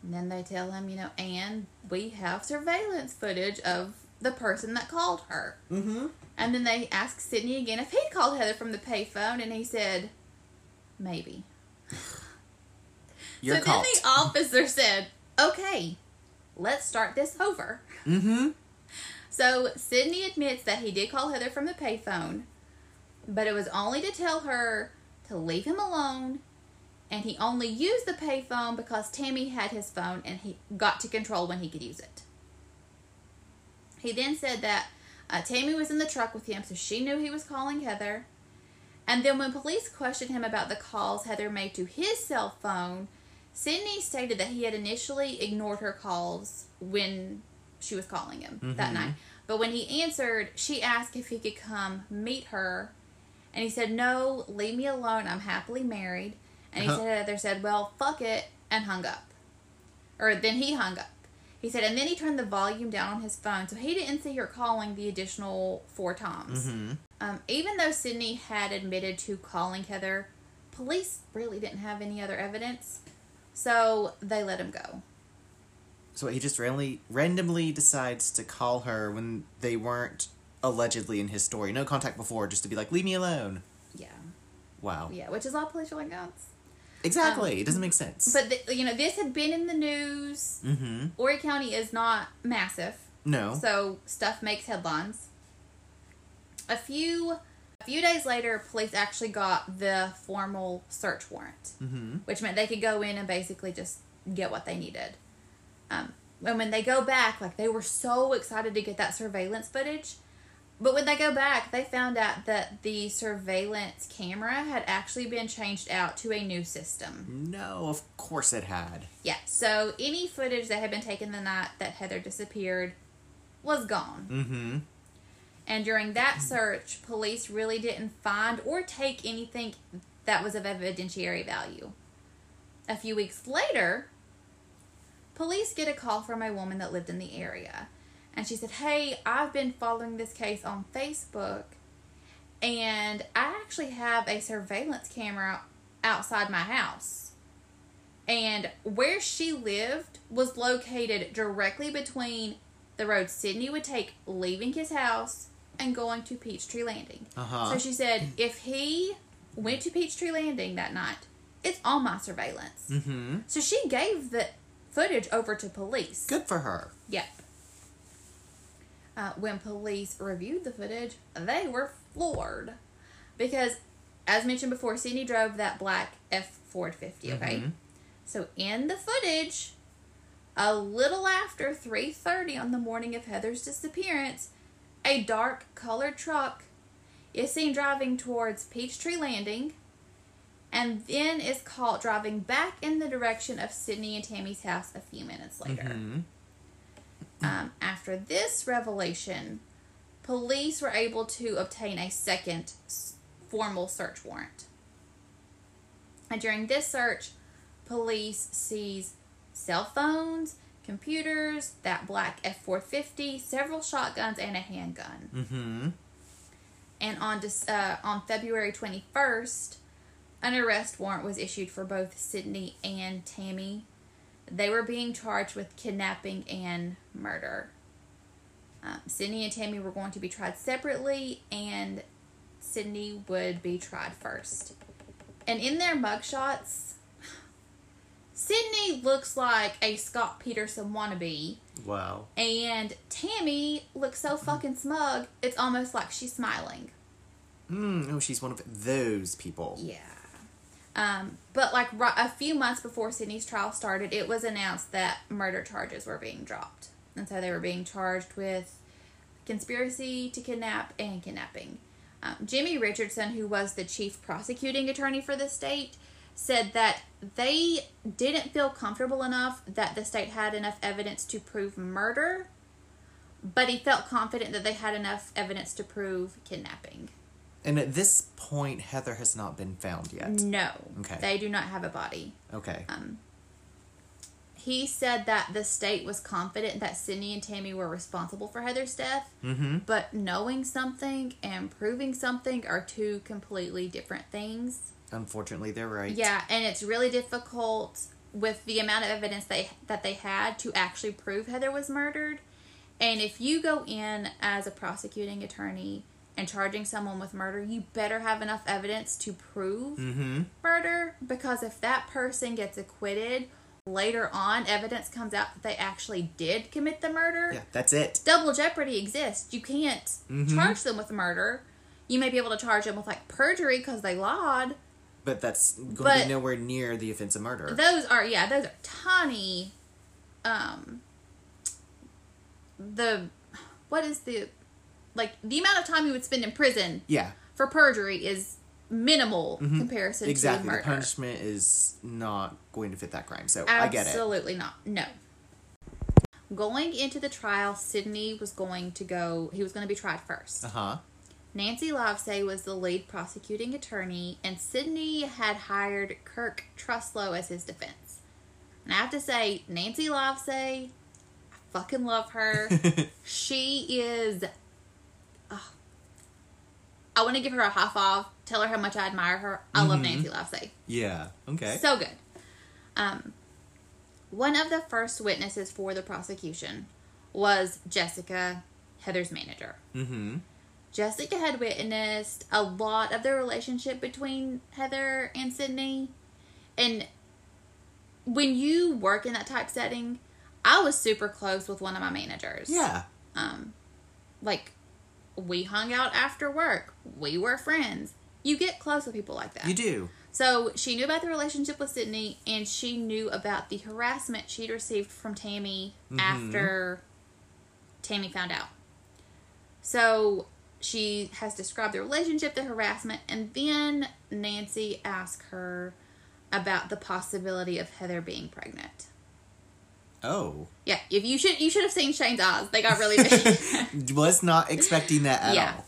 And then they tell him, you know, and we have surveillance footage of the person that called her. Mm-hmm. And then they asked Sidney again if he called Heather from the payphone, and he said, maybe. You're caught. Then the officer said, okay, let's start this over. Mm-hmm. So Sidney admits that he did call Heather from the payphone, but it was only to tell her to leave him alone, and he only used the payphone because Tammy had his phone and he got to control when he could use it. He then said that Tammy was in the truck with him, so she knew he was calling Heather. And then when police questioned him about the calls Heather made to his cell phone, Sidney stated that he had initially ignored her calls when she was calling him that night. But when he answered, she asked if he could come meet her. And he said, no, leave me alone. I'm happily married. And he said, Heather said, well, fuck it, and hung up. Or then he hung up. He said, and then he turned the volume down on his phone, so he didn't see her calling the additional 4 times. Mm-hmm. Even though Sidney had admitted to calling Heather, police really didn't have any other evidence, so they let him go. So he just randomly decides to call her when they weren't allegedly in his story. No contact before, just to be like, leave me alone. Yeah. Wow. Yeah, which is all police are like, no, it's... Exactly. It doesn't make sense. But, this had been in the news. Mm-hmm. Horry County is not massive. No. So, stuff makes headlines. A few days later, police actually got the formal search warrant. Mm-hmm. Which meant they could go in and basically just get what they needed. And when they go back, like, they were so excited to get that surveillance footage. But when they go back, they found out that the surveillance camera had actually been changed out to a new system. No, of course it had. Yeah, so any footage that had been taken the night that Heather disappeared was gone. Mm-hmm. And during that search, police really didn't find or take anything that was of evidentiary value. A few weeks later, police get a call from a woman that lived in the area. And she said, hey, I've been following this case on Facebook, and I actually have a surveillance camera outside my house. And where she lived was located directly between the road Sidney would take leaving his house and going to Peachtree Landing. Uh-huh. So she said, if he went to Peachtree Landing that night, it's on my surveillance. Mm-hmm. So she gave the footage over to police. Good for her. Yep. When police reviewed the footage, they were floored. Because, as mentioned before, Sidney drove that black Ford F-150, okay? Mm-hmm. So, in the footage, a little after 3:30 on the morning of Heather's disappearance, a dark-colored truck is seen driving towards Peachtree Landing, and then is caught driving back in the direction of Sidney and Tammy's house a few minutes later. Mm-hmm. After this revelation, police were able to obtain a second formal search warrant. And during this search, police seized cell phones, computers, that black F-150, several shotguns, and a handgun. Mm-hmm. And on February 21st, an arrest warrant was issued for both Sidney and Tammy. They were being charged with kidnapping and murder. Sidney and Tammy were going to be tried separately, and Sidney would be tried first. And in their mugshots, Sidney looks like a Scott Peterson wannabe. Wow. And Tammy looks so fucking smug, it's almost like she's smiling. Oh, she's one of those people. Yeah. But like a few months before Sidney's trial started, it was announced that murder charges were being dropped. And so they were being charged with conspiracy to kidnap and kidnapping. Jimmy Richardson, who was the chief prosecuting attorney for the state, said that they didn't feel comfortable enough that the state had enough evidence to prove murder, but he felt confident that they had enough evidence to prove kidnapping. And at this point, Heather has not been found yet. No. Okay. They do not have a body. Okay. He said that the state was confident that Sidney and Tammy were responsible for Heather's death, but knowing something and proving something are two completely different things. Unfortunately, they're right. Yeah, and it's really difficult with the amount of evidence that they had to actually prove Heather was murdered. And if you go in as a prosecuting attorney and charging someone with murder, you better have enough evidence to prove murder, because if that person gets acquitted, later on, evidence comes out that they actually did commit the murder. Yeah, that's it. Double jeopardy exists. You can't charge them with murder. You may be able to charge them with, like, perjury because they lied. But that's going to be nowhere near the offense of murder. Those are tiny, the amount of time you would spend in prison for perjury is minimal comparison to murder. The punishment is not going to fit that crime, so absolutely I get it. Absolutely not. No. Going into the trial, Sidney was going to go... He was going to be tried first. Uh-huh. Nancy Livesay was the lead prosecuting attorney, and Sidney had hired Kirk Truslow as his defense. And I have to say, Nancy Livesay, I fucking love her. She is... Oh, I want to give her a high five. Tell her how much I admire her. I love Nancy Livesay. Yeah. Okay. So good. One of the first witnesses for the prosecution was Jessica, Heather's manager. Mm-hmm. Jessica had witnessed a lot of the relationship between Heather and Sidney. And when you work in that type setting, I was super close with one of my managers. Yeah. We hung out after work. We were friends. You get close with people like that. You do. So, she knew about the relationship with Sidney, and she knew about the harassment she'd received from Tammy after Tammy found out. So, she has described the relationship, the harassment, and then Nancy asked her about the possibility of Heather being pregnant. Oh. Yeah, if you should have seen Shane's eyes. They got really big. Was not expecting that at all.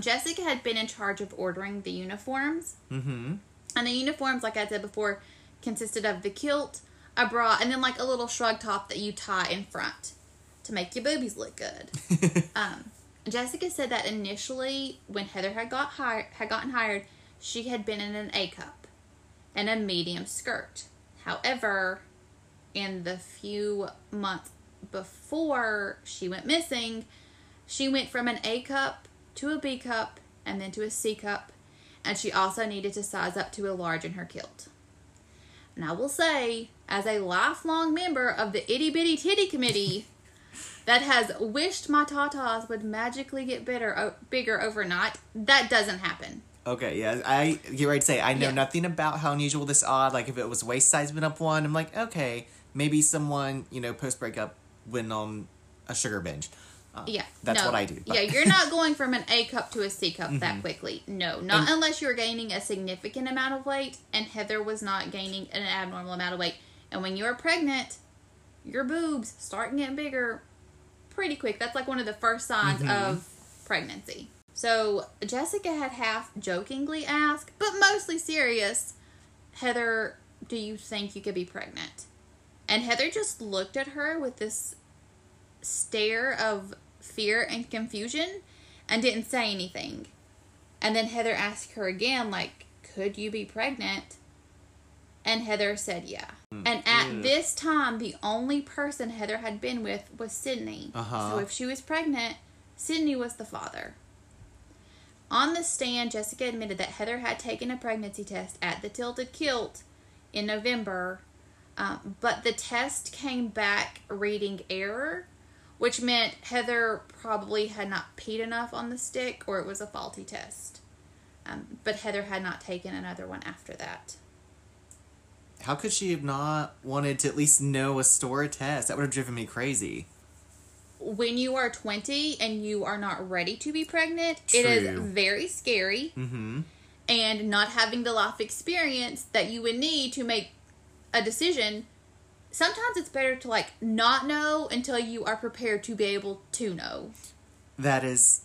Jessica had been in charge of ordering the uniforms. Mm-hmm. And the uniforms, like I said before, consisted of the kilt, a bra, and then like a little shrug top that you tie in front to make your boobies look good. Jessica said that initially, when Heather had gotten hired, she had been in an A cup and a medium skirt. However, in the few months before she went missing, she went from an A cup to a B cup, and then to a C cup, and she also needed to size up to a large in her kilt. And I will say, as a lifelong member of the Itty Bitty Titty Committee that has wished my tatas would magically get bigger overnight, that doesn't happen. Okay, yeah, you're right to say, I know nothing about how unusual this odd, like if it was waist size went up one, I'm like, okay, maybe someone, post-breakup went on a sugar binge. That's what I do. But. Yeah, you're not going from an A cup to a C cup that quickly. No, not unless you're gaining a significant amount of weight, and Heather was not gaining an abnormal amount of weight. And when you're pregnant, your boobs start getting bigger pretty quick. That's like one of the first signs of pregnancy. So, Jessica had half jokingly asked, but mostly serious, Heather, do you think you could be pregnant? And Heather just looked at her with this stare of fear and confusion and didn't say anything. And then Heather asked her again, like, could you be pregnant? And Heather said yeah. And at this time, the only person Heather had been with was Sidney. So if she was pregnant, Sidney was the father. On the stand, Jessica admitted that Heather had taken a pregnancy test at the Tilted Kilt in November, but the test came back reading error, which meant Heather probably had not peed enough on the stick, or it was a faulty test. But Heather had not taken another one after that. How could she have not wanted to at least know a store test? That would have driven me crazy. When you are 20 and you are not ready to be pregnant, True. It is very scary. Mm-hmm. And not having the life experience that you would need to make a decision, sometimes it's better to, like, not know until you are prepared to be able to know. That is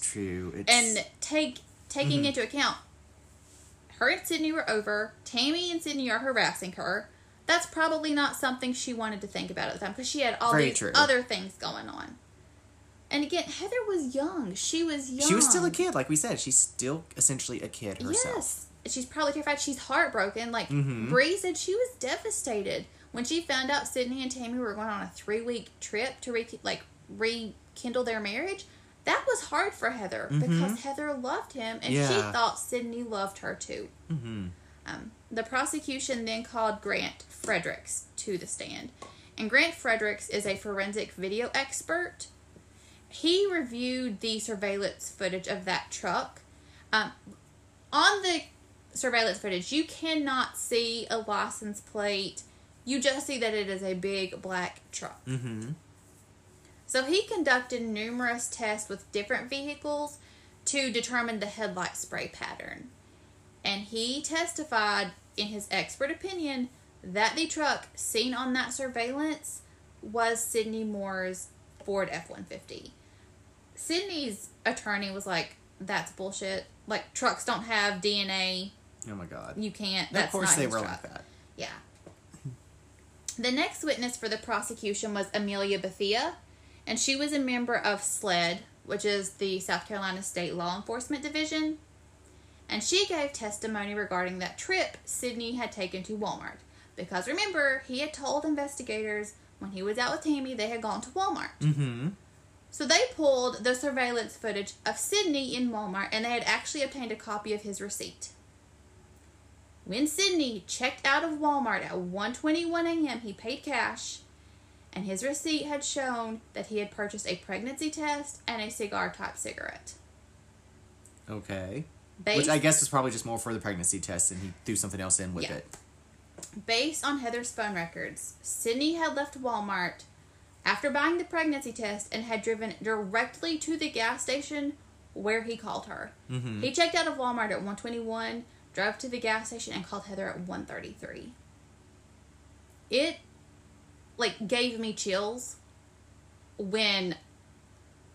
true. And taking mm-hmm. into account, her and Sidney were over. Tammy and Sidney are harassing her. That's probably not something she wanted to think about at the time, because she had all Very these true. Other things going on. And again, Heather was young. She was young. She was still a kid, like we said. She's still essentially a kid herself. Yes. She's probably terrified. She's heartbroken. Like, mm-hmm. Bree said she was devastated when she found out Sidney and Tammy were going on a 3-week trip to rekindle their marriage. That was hard for Heather, mm-hmm. because Heather loved him, and yeah. she thought Sidney loved her too. Mm-hmm. The prosecution then called Grant Fredericks to the stand. And Grant Fredericks is a forensic video expert. He reviewed the surveillance footage of that truck. On the surveillance footage, you cannot see a license plate. You just see that it is a big black truck. Mm-hmm. So he conducted numerous tests with different vehicles to determine the headlight spray pattern. And he testified, in his expert opinion, that the truck seen on that surveillance was Sidney Moore's Ford F-150. Sidney's attorney was like, that's bullshit. Like, trucks don't have DNA. Oh, my God. You can't. That's of course they were like that. Yeah. The next witness for the prosecution was Amelia Bethia, and she was a member of SLED, which is the South Carolina State Law Enforcement Division. And she gave testimony regarding that trip Sidney had taken to Walmart. Because remember, he had told investigators when he was out with Tammy they had gone to Walmart. Mm-hmm. So they pulled the surveillance footage of Sidney in Walmart, and they had actually obtained a copy of his receipt. When Sidney checked out of Walmart at 1:21 a.m., he paid cash, and his receipt had shown that he had purchased a pregnancy test and a cigar-type cigarette. Okay. Which I guess was probably just more for the pregnancy test, and he threw something else in with yeah. it. Based on Heather's phone records, Sidney had left Walmart after buying the pregnancy test and had driven directly to the gas station where he called her. Mm-hmm. He checked out of Walmart at 1:21, drove to the gas station, and called Heather at 1:33. It, like, gave me chills when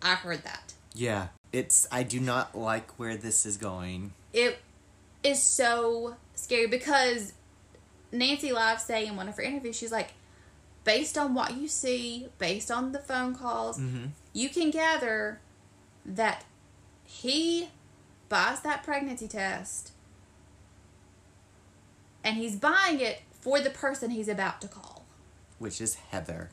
I heard that. Yeah. I do not like where this is going. It is so scary because Nancy Livesay, in one of her interviews, she's like, based on what you see, based on the phone calls, mm-hmm. you can gather that he buys that pregnancy test and he's buying it for the person he's about to call. Which is Heather.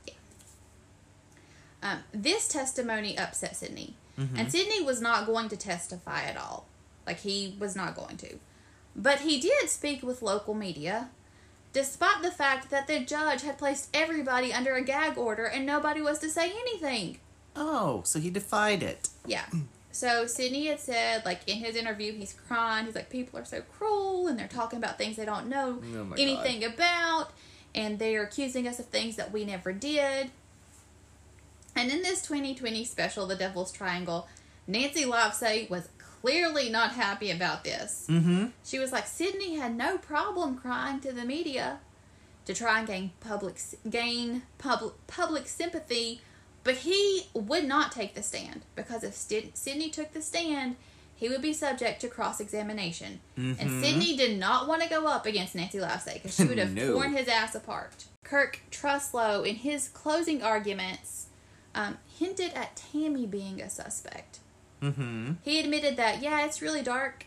Yeah. This testimony upset Sidney. Mm-hmm. And Sidney was not going to testify at all. Like, he was not going to. But he did speak with local media, despite the fact that the judge had placed everybody under a gag order and nobody was to say anything. Oh, so he defied it. Yeah. So Sidney had said, like, in his interview, he's crying. He's like, people are so cruel, and they're talking about things they don't know anything about, and they're accusing us of things that we never did. And in this 2020 special, The Devil's Triangle, Nancy Livesay was clearly not happy about this. Mm-hmm. She was like, Sidney had no problem crying to the media to try and gain public sympathy, but he would not take the stand, because if Sidney took the stand, he would be subject to cross-examination. Mm-hmm. And Sidney did not want to go up against Nancy Livesay, because she would have torn his ass apart. Kirk Truslow, in his closing arguments, hinted at Tammy being a suspect. Mm-hmm. He admitted that, yeah, it's really dark,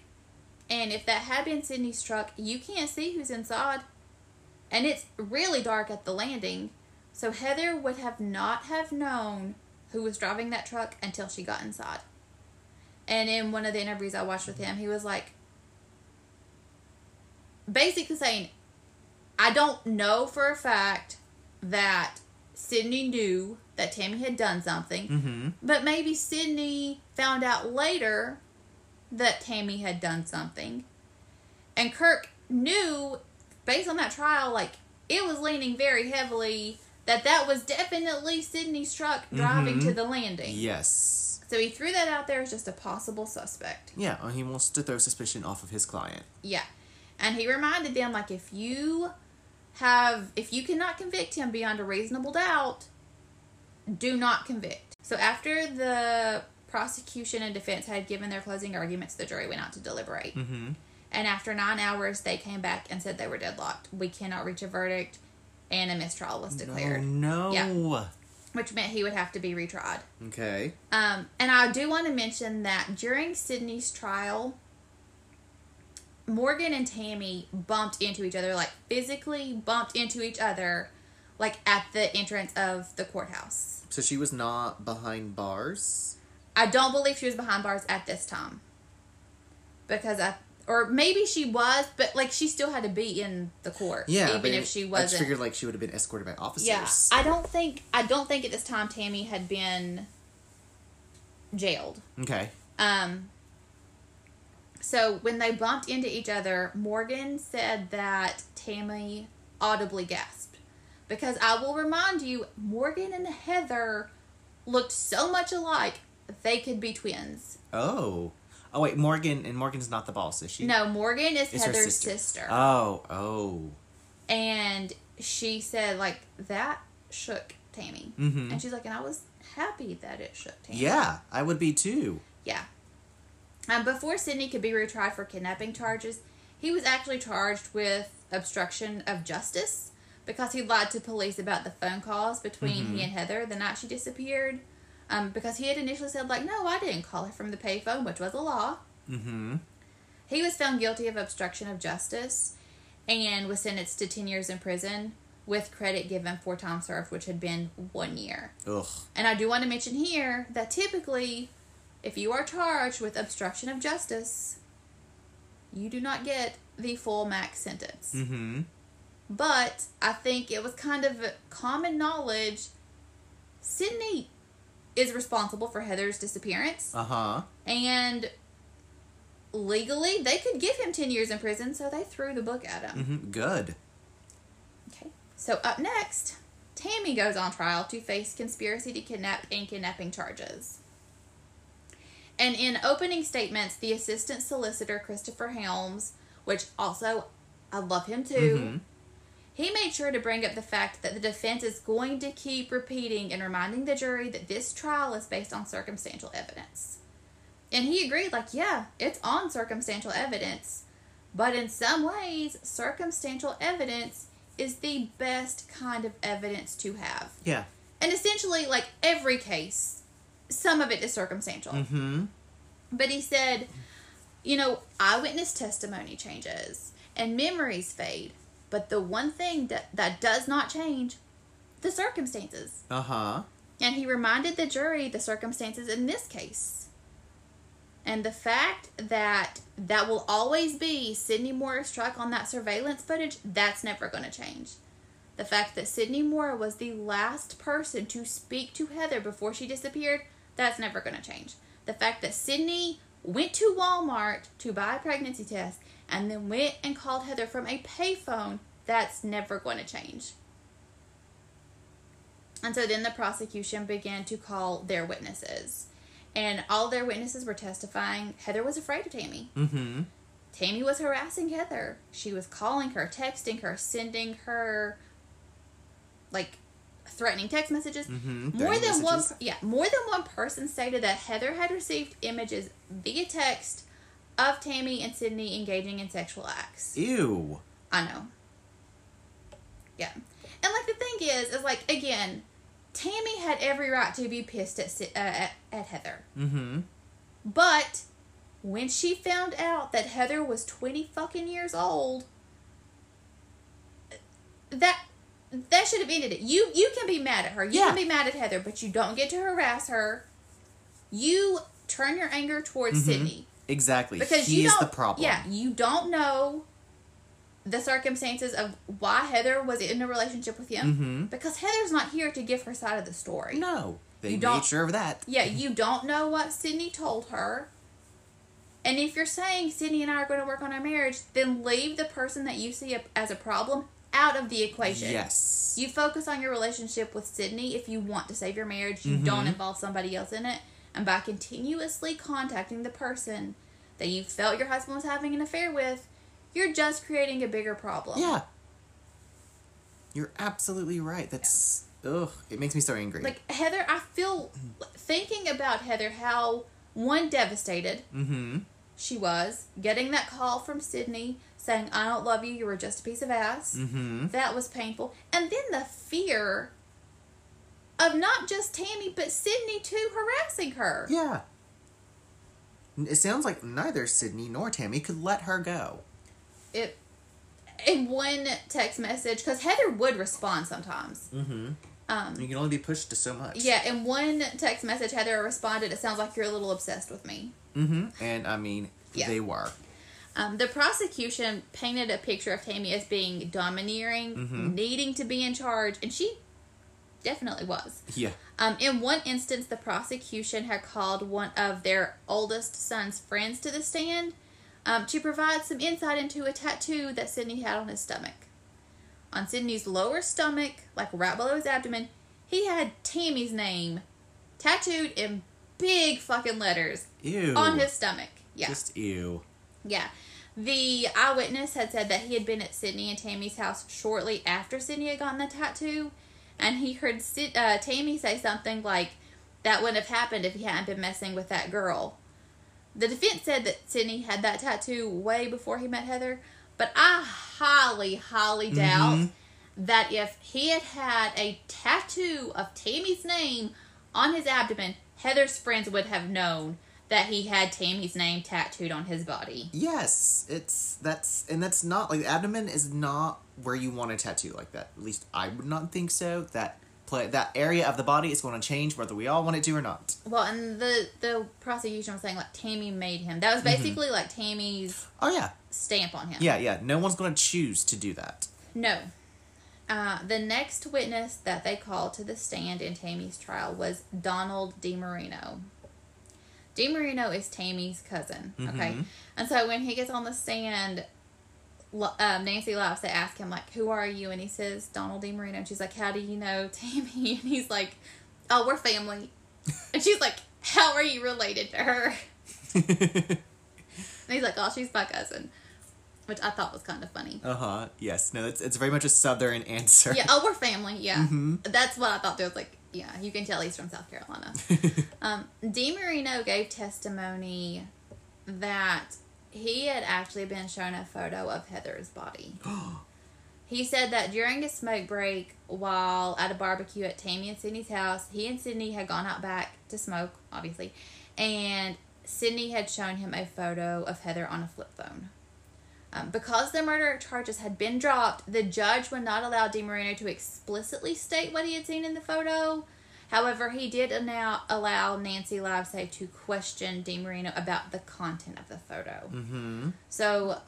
and if that had been Sidney's truck, you can't see who's inside, and it's really dark at the landing, so Heather would have not have known who was driving that truck until she got inside. And in one of the interviews I watched with him, he was like, basically saying, I don't know for a fact that Sidney knew that Tammy had done something, mm-hmm. but maybe Sidney found out later that Tammy had done something. And Kirk knew, based on that trial, like, it was leaning very heavily that that was definitely Sidney's truck driving to the landing. Yes. So he threw that out there as just a possible suspect. Yeah, and he wants to throw suspicion off of his client. Yeah. And he reminded them, like, if you cannot convict him beyond a reasonable doubt, do not convict. So after the prosecution and defense had given their closing arguments, the jury went out to deliberate. Mm-hmm. And after 9 hours, they came back and said they were deadlocked. We cannot reach a verdict, and a mistrial was declared. No. Yeah. Which meant he would have to be retried. Okay. And I do want to mention that during Sidney's trial, Morgan and Tammy bumped into each other, like physically bumped into each other, like at the entrance of the courthouse. So she was not behind bars? I don't believe she was behind bars at this time. Or maybe she was, but, like, she still had to be in the court. Yeah. Even if she wasn't. I just figured, like, she would have been escorted by officers. Yeah. I don't think at this time Tammy had been jailed. Okay. So, when they bumped into each other, Morgan said that Tammy audibly gasped. Because I will remind you, Morgan and Heather looked so much alike, they could be twins. Oh. Oh, wait, Morgan's not the boss, is she? No, Morgan is Heather's sister. Oh. And she said, like, that shook Tammy. Mm-hmm. And she's like, and I was happy that it shook Tammy. Yeah, I would be too. Yeah. Before Sidney could be retried for kidnapping charges, he was actually charged with obstruction of justice because he lied to police about the phone calls between he and Heather the night she disappeared. Because he had initially said, like, no, I didn't call her from the payphone, which was a law. Mm-hmm. He was found guilty of obstruction of justice and was sentenced to 10 years in prison with credit given for time served, which had been 1 year. Ugh. And I do want to mention here that typically, if you are charged with obstruction of justice, you do not get the full max sentence. Mm-hmm. But I think it was kind of common knowledge, Sidney is responsible for Heather's disappearance. Uh-huh. And legally, they could give him 10 years in prison, so they threw the book at him. Mm-hmm. Good. Okay. So, up next, Tammy goes on trial to face conspiracy to kidnap and kidnapping charges. And in opening statements, the assistant solicitor, Christopher Helms, which also, I love him too, he made sure to bring up the fact that the defense is going to keep repeating and reminding the jury that this trial is based on circumstantial evidence. And he agreed, like, yeah, it's on circumstantial evidence, but in some ways, circumstantial evidence is the best kind of evidence to have. Yeah. And essentially, like, every case, some of it is circumstantial. Mm-hmm. But he said, you know, eyewitness testimony changes and memories fade. But the one thing that does not change, the circumstances. Uh-huh. And he reminded the jury the circumstances in this case. And the fact that will always be Sidney Moore's truck on that surveillance footage, that's never going to change. The fact that Sidney Moore was the last person to speak to Heather before she disappeared, that's never going to change. The fact that Sidney went to Walmart to buy a pregnancy test and then went and called Heather from a payphone, that's never going to change. And so then the prosecution began to call their witnesses. And all their witnesses were testifying. Heather was afraid of Tammy. Mm-hmm. Tammy was harassing Heather. She was calling her, texting her, sending her, like, threatening text messages. Mm-hmm. More than one person stated that Heather had received images via text of Tammy and Sidney engaging in sexual acts. Ew. I know. Yeah. And, like, the thing is, like, again, Tammy had every right to be pissed at Heather. Mm-hmm. But when she found out that Heather was 20 fucking years old, that should have ended it. You can be mad at her. You can be mad at Heather, but you don't get to harass her. You turn your anger towards Sidney. Exactly. Because he's the problem. Yeah, you don't know the circumstances of why Heather was in a relationship with him. Mm-hmm. Because Heather's not here to give her side of the story. No. They made sure of that. Yeah, you don't know what Sidney told her. And if you're saying Sidney and I are going to work on our marriage, then leave the person that you see as a problem out of the equation. Yes. You focus on your relationship with Sidney if you want to save your marriage. You don't involve somebody else in it. And by continuously contacting the person that you felt your husband was having an affair with, you're just creating a bigger problem. Yeah. You're absolutely right. That's... Yeah. Ugh. It makes me so angry. Like, Heather, I feel... Thinking about Heather, how... One, devastated. Mm-hmm. She was. Getting that call from Sidney saying, I don't love you, you were just a piece of ass. Mm-hmm. That was painful. And then the fear of not just Tammy, but Sidney too harassing her. Yeah. It sounds like neither Sidney nor Tammy could let her go. It, in one text message, because Heather would respond sometimes. Mm-hmm. You can only be pushed to so much. Yeah, in one text message, Heather responded, it sounds like you're a little obsessed with me. Mm-hmm. And, I mean, yeah. They were. The prosecution painted a picture of Tammy as being domineering, needing to be in charge, and she definitely was. Yeah. In one instance, the prosecution had called one of their oldest son's friends to the stand to provide some insight into a tattoo that Sidney had on his stomach. On Sidney's lower stomach, like right below his abdomen, he had Tammy's name tattooed in big fucking letters. Ew. On his stomach. Yeah. Just ew. Yeah. The eyewitness had said that he had been at Sidney and Tammy's house shortly after Sidney had gotten the tattoo, and he heard Tammy say something like, that wouldn't have happened if he hadn't been messing with that girl. The defense said that Sidney had that tattoo way before he met Heather, but I highly, highly doubt that if he had had a tattoo of Tammy's name on his abdomen, Heather's friends would have known that he had Tammy's name tattooed on his body. Yes, that's not, like, the abdomen is not where you want a tattoo like that. At least I would not think so. That area of the body is going to change whether we all want it to or not. Well, and the prosecution was saying, like, Tammy made him. That was basically, like, Tammy's stamp on him. Yeah, yeah. No one's going to choose to do that. No. The next witness that they called to the stand in Tammy's trial was Donald DiMarino. DiMarino is Tammy's cousin, okay? And so when he gets on the stand... Nancy Livesay asked him, like, who are you? And he says, Donald DiMarino. And she's like, how do you know Tammy? And he's like, oh, we're family. And she's like, how are you related to her? And he's like, oh, she's my cousin. Which I thought was kind of funny. Uh-huh. Yes. No, it's very much a Southern answer. Yeah. Oh, we're family. Yeah. Mm-hmm. That's what I thought. There was like, yeah, you can tell he's from South Carolina. DiMarino gave testimony that... He had actually been shown a photo of Heather's body. He said that during a smoke break while at a barbecue at Tammy and Sidney's house, he and Sidney had gone out back to smoke, obviously, and Sidney had shown him a photo of Heather on a flip phone. Because the murder charges had been dropped, the judge would not allow DiMarino to explicitly state what he had seen in the photo. However, he did allow Nancy Livesay to question DiMarino about the content of the photo. Mm-hmm. So,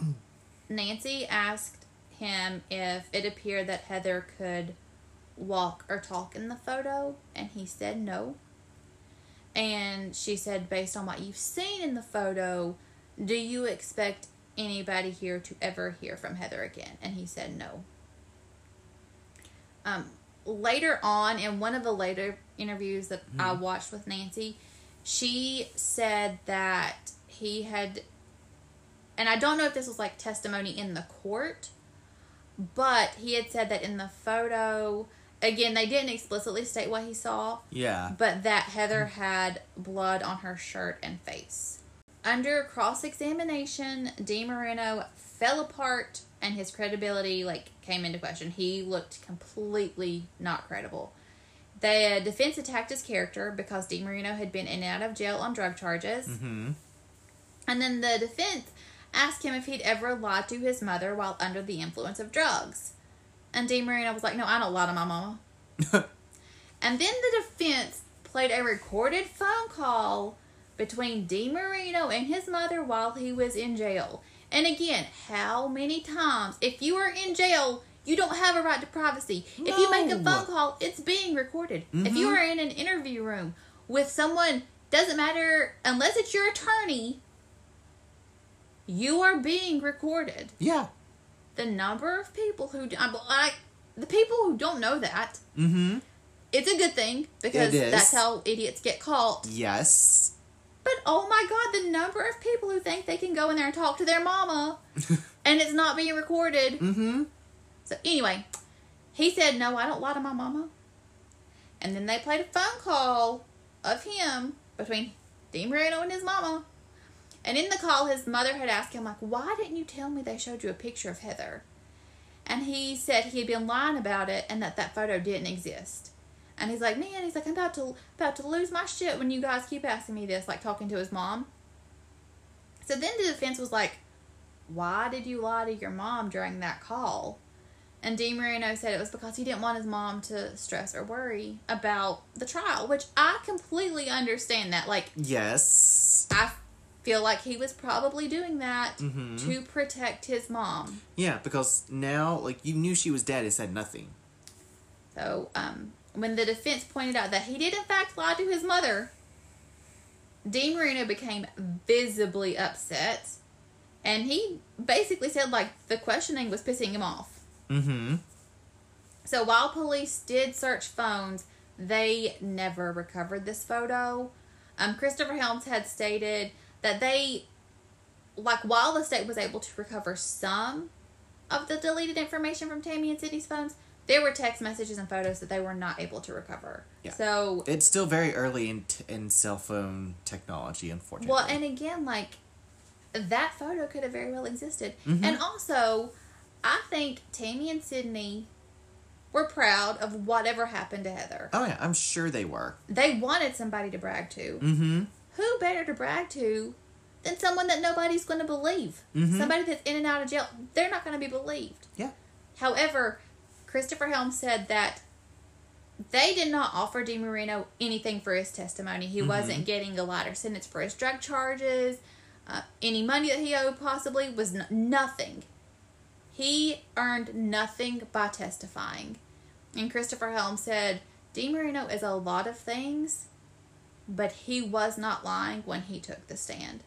Nancy asked him if it appeared that Heather could walk or talk in the photo, and he said no. And she said, based on what you've seen in the photo, do you expect anybody here to ever hear from Heather again? And he said no. Later on, in one of the later interviews that I watched with Nancy, she said that he had, and I don't know if this was like testimony in the court, but he had said that in the photo, again, they didn't explicitly state what he saw. Yeah. But that Heather had blood on her shirt and face. Under cross-examination, DiMarino fell apart and his credibility, like, came into question. He looked completely not credible. The defense attacked his character because DiMarino had been in and out of jail on drug charges. Mm-hmm. And then the defense asked him if he'd ever lied to his mother while under the influence of drugs. And DiMarino was like, no, I don't lie to my mama. And then the defense played a recorded phone call between DiMarino and his mother while he was in jail. And again, how many times, if you are in jail, you don't have a right to privacy. No. If you make a phone call, it's being recorded. Mm-hmm. If you are in an interview room with someone, doesn't matter, unless it's your attorney, You are being recorded. Yeah. The number of people who... the people who don't know that... Mm-hmm. It's a good thing, because that's how idiots get caught. Yes. But, oh my God, the number of people who think they can go in there and talk to their mama, and it's not being recorded. Mm-hmm. So, anyway, he said, no, I don't lie to my mama. And then they played a phone call of him between DiMarino and his mama. And in the call, his mother had asked him, like, why didn't you tell me they showed you a picture of Heather? And he said he had been lying about it and that photo didn't exist. And he's like, man, he's like, I'm about to lose my shit when you guys keep asking me this, like talking to his mom. So then the defense was like, why did you lie to your mom during that call? And DiMarino said it was because he didn't want his mom to stress or worry about the trial, which I completely understand that. Like, yes. I feel like he was probably doing that mm-hmm. to protect his mom. Yeah, because now, like, you knew she was dead and said nothing. So, when the defense pointed out that he did, in fact, lie to his mother, DiMarino became visibly upset. And he basically said, like, the questioning was pissing him off. Mm-hmm. So while police did search phones, they never recovered this photo. Christopher Helms had stated that they, like, while the state was able to recover some of the deleted information from Tammy and Sidney's phones, there were text messages and photos that they were not able to recover. Yeah. So it's still very early in cell phone technology, unfortunately. Well, and again, like, that photo could have very well existed. Mm-hmm. And also, I think Tammy and Sidney were proud of whatever happened to Heather. Oh, yeah. I'm sure they were. They wanted somebody to brag to. Mm-hmm. Who better to brag to than someone that nobody's going to believe? Mm-hmm. Somebody that's in and out of jail. They're not going to be believed. Yeah. However... Christopher Helms said that they did not offer DiMarino anything for his testimony. He mm-hmm. wasn't getting a lighter sentence for his drug charges. Any money that he owed possibly was nothing. He earned nothing by testifying. And Christopher Helms said, DiMarino is a lot of things, but he was not lying when he took the stand.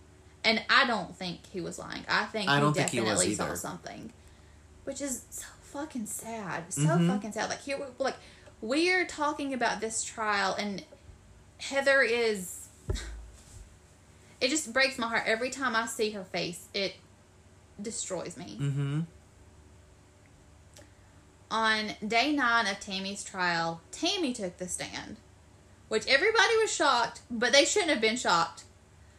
And I don't think he was lying. I think he definitely saw something. Which is so fucking sad. So mm-hmm. fucking sad. Like, here, like, we're talking about this trial, and Heather is... It just breaks my heart. Every time I see her face, it destroys me. Mm-hmm. On day 9 of Tammy's trial, Tammy took the stand, which everybody was shocked, but they shouldn't have been shocked.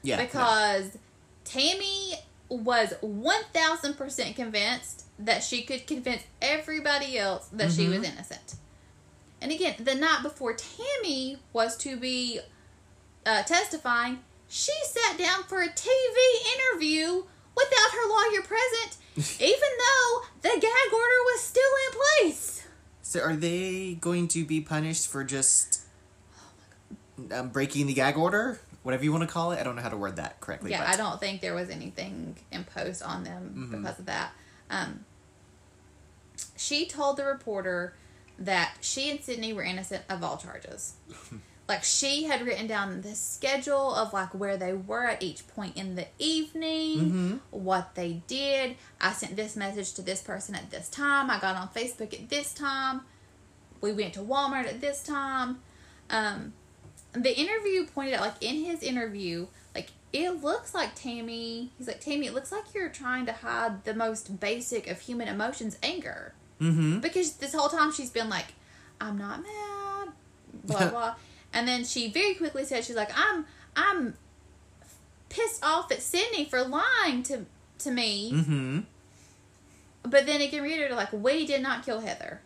Yeah. Because Tammy was 1,000% convinced that she could convince everybody else that mm-hmm. she was innocent. And again, the night before Tammy was to be testifying, she sat down for a TV interview without her lawyer present, even though the gag order was still in place. So are they going to be punished for just breaking the gag order? Whatever you want to call it. I don't know how to word that correctly. Yeah, but I don't think there was anything imposed on them mm-hmm. because of that. She told the reporter that she and Sidney were innocent of all charges. Like, she had written down the schedule of, like, where they were at each point in the evening, mm-hmm. what they did. I sent this message to this person at this time. I got on Facebook at this time. We went to Walmart at this time. The interview pointed out, like, in his interview, like, it looks like Tammy... He's like, Tammy, it looks like you're trying to hide the most basic of human emotions, anger. Mm-hmm. Because this whole time she's been like, I'm not mad, blah, blah. And then she very quickly said, she's like, I'm pissed off at Sidney for lying to me. Mm-hmm. But then it can read her, like, we did not kill Heather.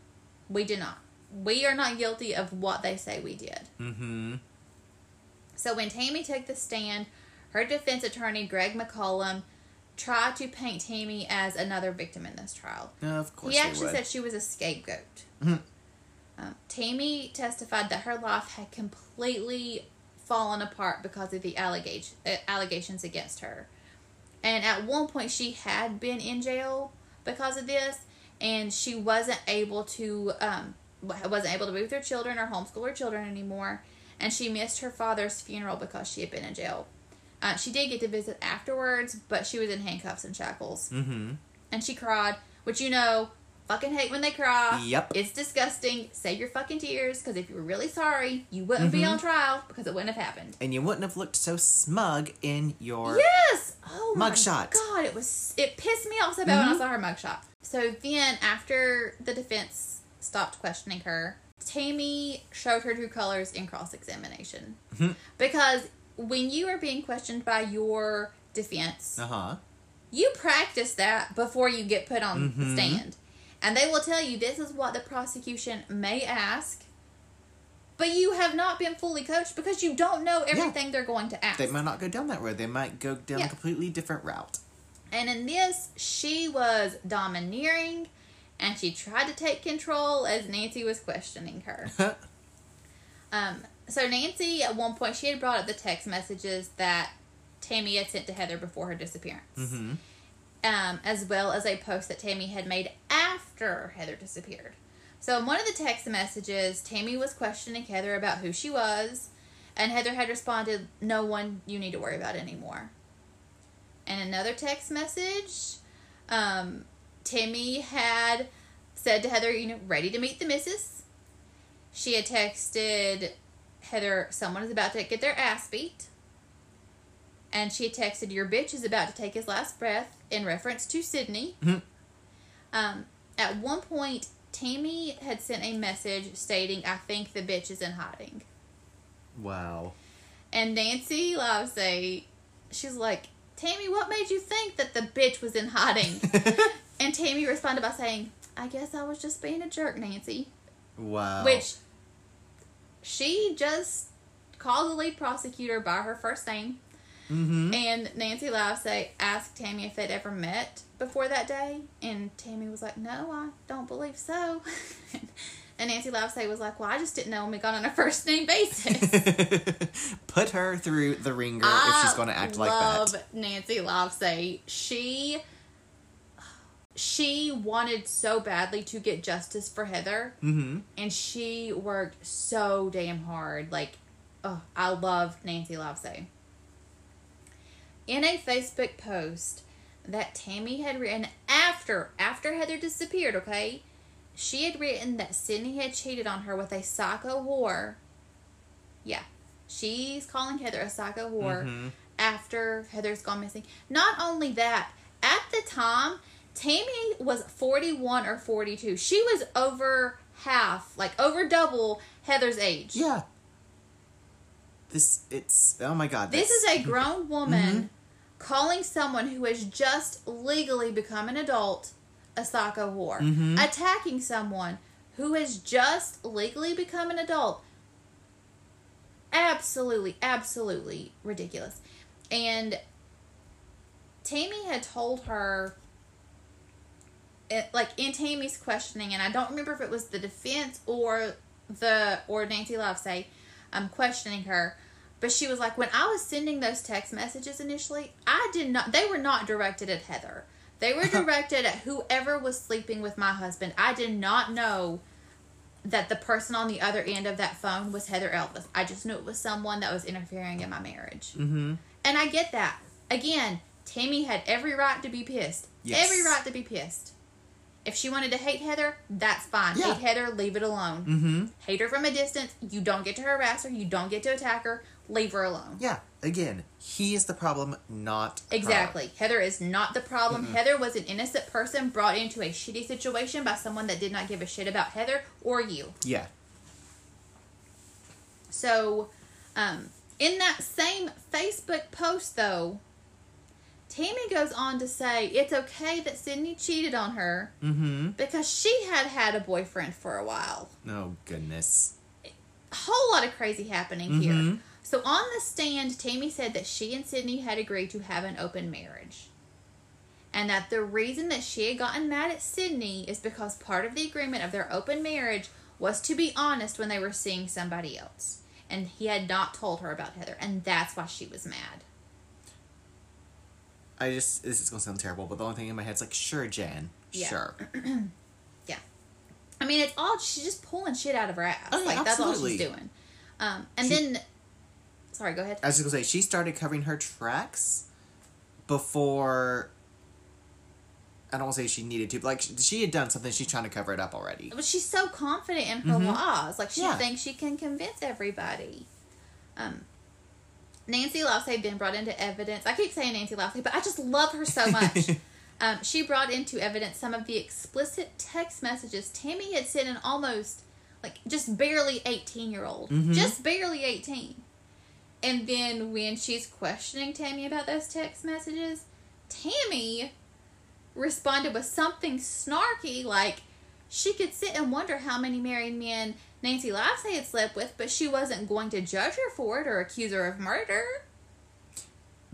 We did not. We are not guilty of what they say we did. Mm-hmm. So when Tammy took the stand... Her defense attorney, Greg McCollum, tried to paint Tammy as another victim in this trial. Of course he would. He actually said she was a scapegoat. Mm-hmm. Tammy testified that her life had completely fallen apart because of the allegations against her. And at one point, she had been in jail because of this, and she wasn't able to be with her children or homeschool her children anymore, and she missed her father's funeral because she had been in jail. She did get to visit afterwards, but she was in handcuffs and shackles. Mm-hmm. And she cried, which, you know, fucking hate when they cry. Yep. It's disgusting. Save your fucking tears, because if you were really sorry, you wouldn't be on trial, because it wouldn't have happened. And you wouldn't have looked so smug in your mugshot. Oh, my God. It pissed me off so bad when I saw her mugshot. So then, after the defense stopped questioning her, Tammy showed her true colors in cross-examination. Mm-hmm. Because when you are being questioned by your defense, you practice that before you get put on the stand. And they will tell you this is what the prosecution may ask, but you have not been fully coached because you don't know everything they're going to ask. They might not go down that road. They might go down a completely different route. And in this, she was domineering, and she tried to take control as Nancy was questioning her. So Nancy, at one point, she had brought up the text messages that Tammy had sent to Heather before her disappearance. Mm-hmm. As well as a post that Tammy had made after Heather disappeared. So in one of the text messages, Tammy was questioning Heather about who she was, and Heather had responded, "No one you need to worry about anymore." And another text message, Tammy had said to Heather, "You know, ready to meet the missus." She had texted Heather, "Someone is about to get their ass beat." And she had texted, "Your bitch is about to take his last breath," in reference to Sidney. Mm-hmm. At one point, Tammy had sent a message stating, "I think the bitch is in hiding." Wow. And Nancy Livesay, she's like, "Tammy, what made you think that the bitch was in hiding?" And Tammy responded by saying, "I guess I was just being a jerk, Nancy." Wow. Which... she just called the lead prosecutor by her first name. Mm-hmm. And Nancy Livesay asked Tammy if they'd ever met before that day. And Tammy was like, "No, I don't believe so." And Nancy Livesay was like, "Well, I just didn't know when we got on a first name basis." Put her through the ringer if she's going to act like that. I love Nancy Livesay. She wanted so badly to get justice for Heather, and she worked so damn hard. Like, oh, I love Nancy Livesay. In a Facebook post that Tammy had written after Heather disappeared, she had written that Sidney had cheated on her with a psycho whore. Yeah, she's calling Heather a psycho whore after Heather's gone missing. Not only that, at the time... Tammy was 41 or 42. She was over half, like over double Heather's age. Yeah. Oh my God. This is a grown woman calling someone who has just legally become an adult a psycho whore. Mm-hmm. Attacking someone who has just legally become an adult. Absolutely, absolutely ridiculous. And Tammy had told her... in Tammy's questioning, and I don't remember if it was the defense or Nancy Livesay questioning her, but she was like, "When I was sending those text messages initially, they were not directed at Heather. They were directed at whoever was sleeping with my husband. I did not know that the person on the other end of that phone was Heather Elvis. I just knew it was someone that was interfering in my marriage." Mm-hmm. And I get that. Again, Tammy had every right to be pissed. Yes. Every right to be pissed. If she wanted to hate Heather, that's fine. Yeah. Hate Heather, leave it alone. Mm-hmm. Hate her from a distance. You don't get to harass her. You don't get to attack her. Leave her alone. Yeah. Again, he is the problem, not her. Exactly. Heather is not the problem. Mm-hmm. Heather was an innocent person brought into a shitty situation by someone that did not give a shit about Heather or you. Yeah. So, in that same Facebook post, though... Tammy goes on to say it's okay that Sidney cheated on her because she had a boyfriend for a while. Oh, goodness. A whole lot of crazy happening here. So on the stand, Tammy said that she and Sidney had agreed to have an open marriage. And that the reason that she had gotten mad at Sidney is because part of the agreement of their open marriage was to be honest when they were seeing somebody else. And he had not told her about Heather. And that's why she was mad. This is going to sound terrible, but the only thing in my head's like, sure, Jan. Yeah. Sure. Yeah. I mean, she's just pulling shit out of her ass. Oh, yeah, that's all she's doing. And then Sorry, go ahead. I was just going to say, she started covering her tracks before... I don't want to say she needed to, but, like, she had done something. She's trying to cover it up already. But she's so confident in her lies. Like, she thinks she can convince everybody. Nancy Livesay had been brought into evidence. I keep saying Nancy Livesay, but I just love her so much. She brought into evidence some of the explicit text messages Tammy had sent an almost, like, just barely 18-year-old. Just barely 18. And then when she's questioning Tammy about those text messages, Tammy... responded with something snarky, like she could sit and wonder how many married men Nancy Livesay had slept with, but she wasn't going to judge her for it or accuse her of murder.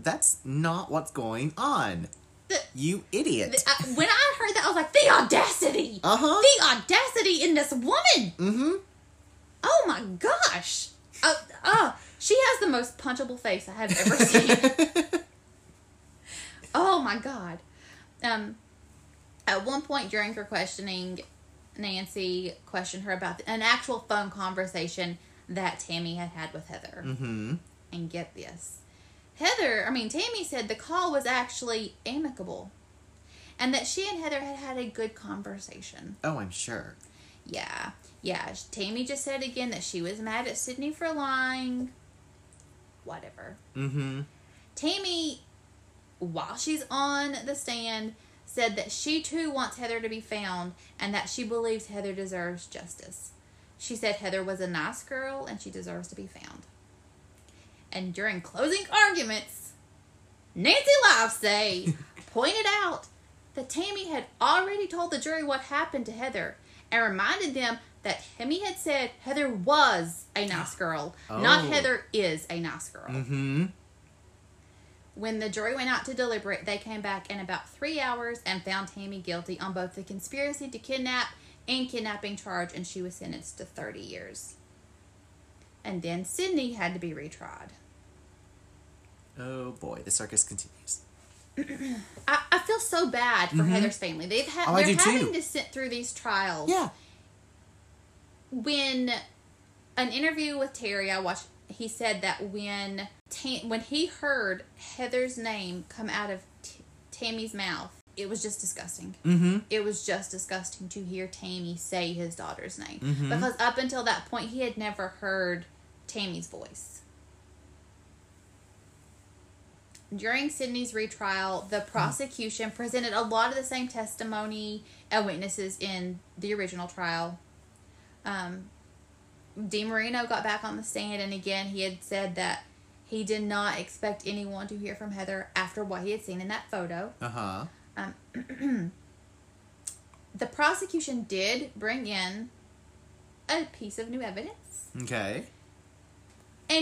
That's not what's going on. You idiot. When I heard that, I was like, the audacity! The audacity in this woman! Oh my gosh! She has the most punchable face I have ever seen. Oh my god. At one point during her questioning, Nancy questioned her about an actual phone conversation that Tammy had had with Heather. And get this. Tammy said the call was actually amicable. And that she and Heather had had a good conversation. Oh, I'm sure. Yeah. Yeah. Tammy just said again that she was mad at Sidney for lying. Whatever. Tammy... while she's on the stand, said that she too wants Heather to be found and that she believes Heather deserves justice. She said Heather was a nice girl and she deserves to be found. And during closing arguments, Nancy Livesay pointed out that Tammy had already told the jury what happened to Heather and reminded them that Tammy had said Heather was a nice girl, not Heather is a nice girl. When the jury went out to deliberate, they came back in about 3 hours and found Tammy guilty on both the conspiracy to kidnap and kidnapping charge, and she was sentenced to 30 years. And then Sidney had to be retried. Oh, boy. The circus continues. I feel so bad for Heather's family. They're having to sit through these trials. Yeah. When an interview with Terry I watched, he said that when he heard Heather's name come out of Tammy's mouth, it was just disgusting. It was just disgusting to hear Tammy say his daughter's name. Because up until that point, he had never heard Tammy's voice. During Sidney's retrial, the prosecution presented a lot of the same testimony and witnesses in the original trial. DiMarino got back on the stand, and again, he had said that he did not expect anyone to hear from Heather after what he had seen in that photo. The prosecution did bring in a piece of new evidence. And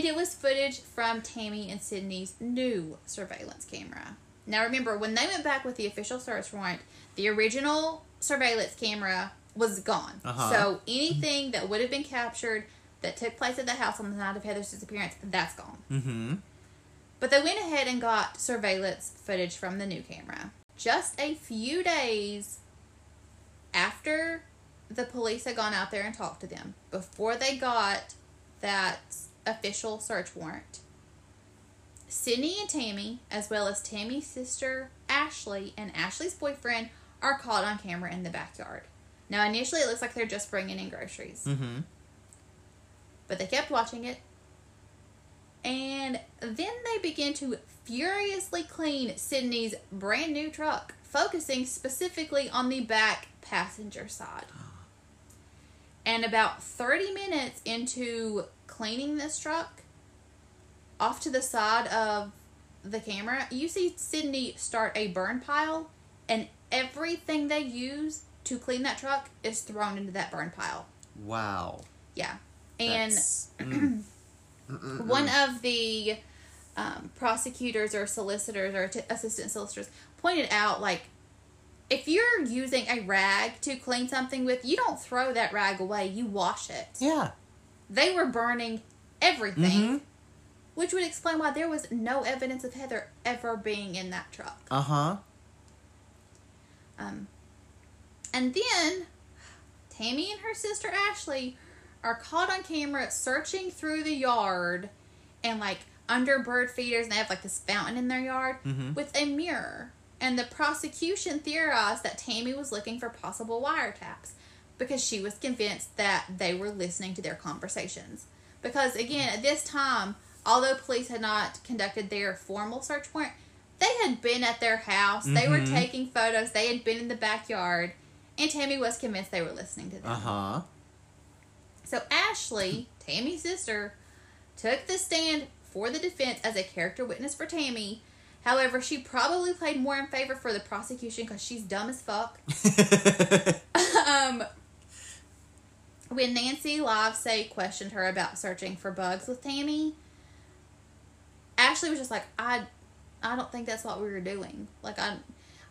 it was footage from Tammy and Sidney's new surveillance camera. Now, remember, when they went back with the official search warrant, the original surveillance camera was gone. So anything that would have been captured that took place at the house on the night of Heather's disappearance, that's gone. But they went ahead and got surveillance footage from the new camera. Just a few days after the police had gone out there and talked to them, before they got that official search warrant, Sidney and Tammy, as well as Tammy's sister Ashley and Ashley's boyfriend, are caught on camera in the backyard. Now, initially, it looks like they're just bringing in groceries. But they kept watching it. And then they began to furiously clean Sidney's brand new truck, focusing specifically on the back passenger side. And about 30 minutes into cleaning this truck, off to the side of the camera, you see Sidney start a burn pile, and everything they use to clean that truck is thrown into that burn pile. Wow. Yeah. And one of the prosecutors or solicitors or assistant solicitors pointed out, like, if you're using a rag to clean something with, you don't throw that rag away. You wash it. Yeah. They were burning everything, which would explain why there was no evidence of Heather ever being in that truck. And then, Tammy and her sister Ashley are caught on camera searching through the yard and like under bird feeders, and they have like this fountain in their yard with a mirror. And the prosecution theorized that Tammy was looking for possible wiretaps because she was convinced that they were listening to their conversations. Because, again, at this time, although police had not conducted their formal search warrant, they had been at their house. They were taking photos. They had been in the backyard. And Tammy was convinced they were listening to them. So Ashley, Tammy's sister, took the stand for the defense as a character witness for Tammy. However, she probably played more in favor for the prosecution because she's dumb as fuck. When Nancy Livesay questioned her about searching for bugs with Tammy, Ashley was just like, I don't think that's what we were doing. Like, I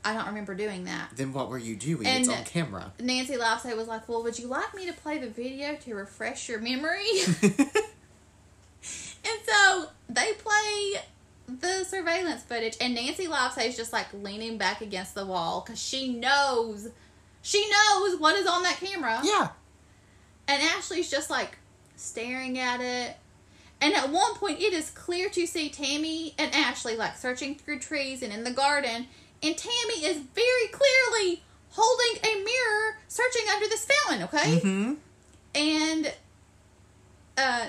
don't remember doing that. Then what were you doing? And it's on camera. Nancy Livesay was like, well, would you like me to play the video to refresh your memory? And so they play the surveillance footage, and Nancy Livesay is just like leaning back against the wall because she knows what is on that camera. Yeah. And Ashley's just like staring at it. And at one point, it is clear to see Tammy and Ashley like searching through trees and in the garden. And Tammy is very clearly holding a mirror, searching under this fountain, okay? And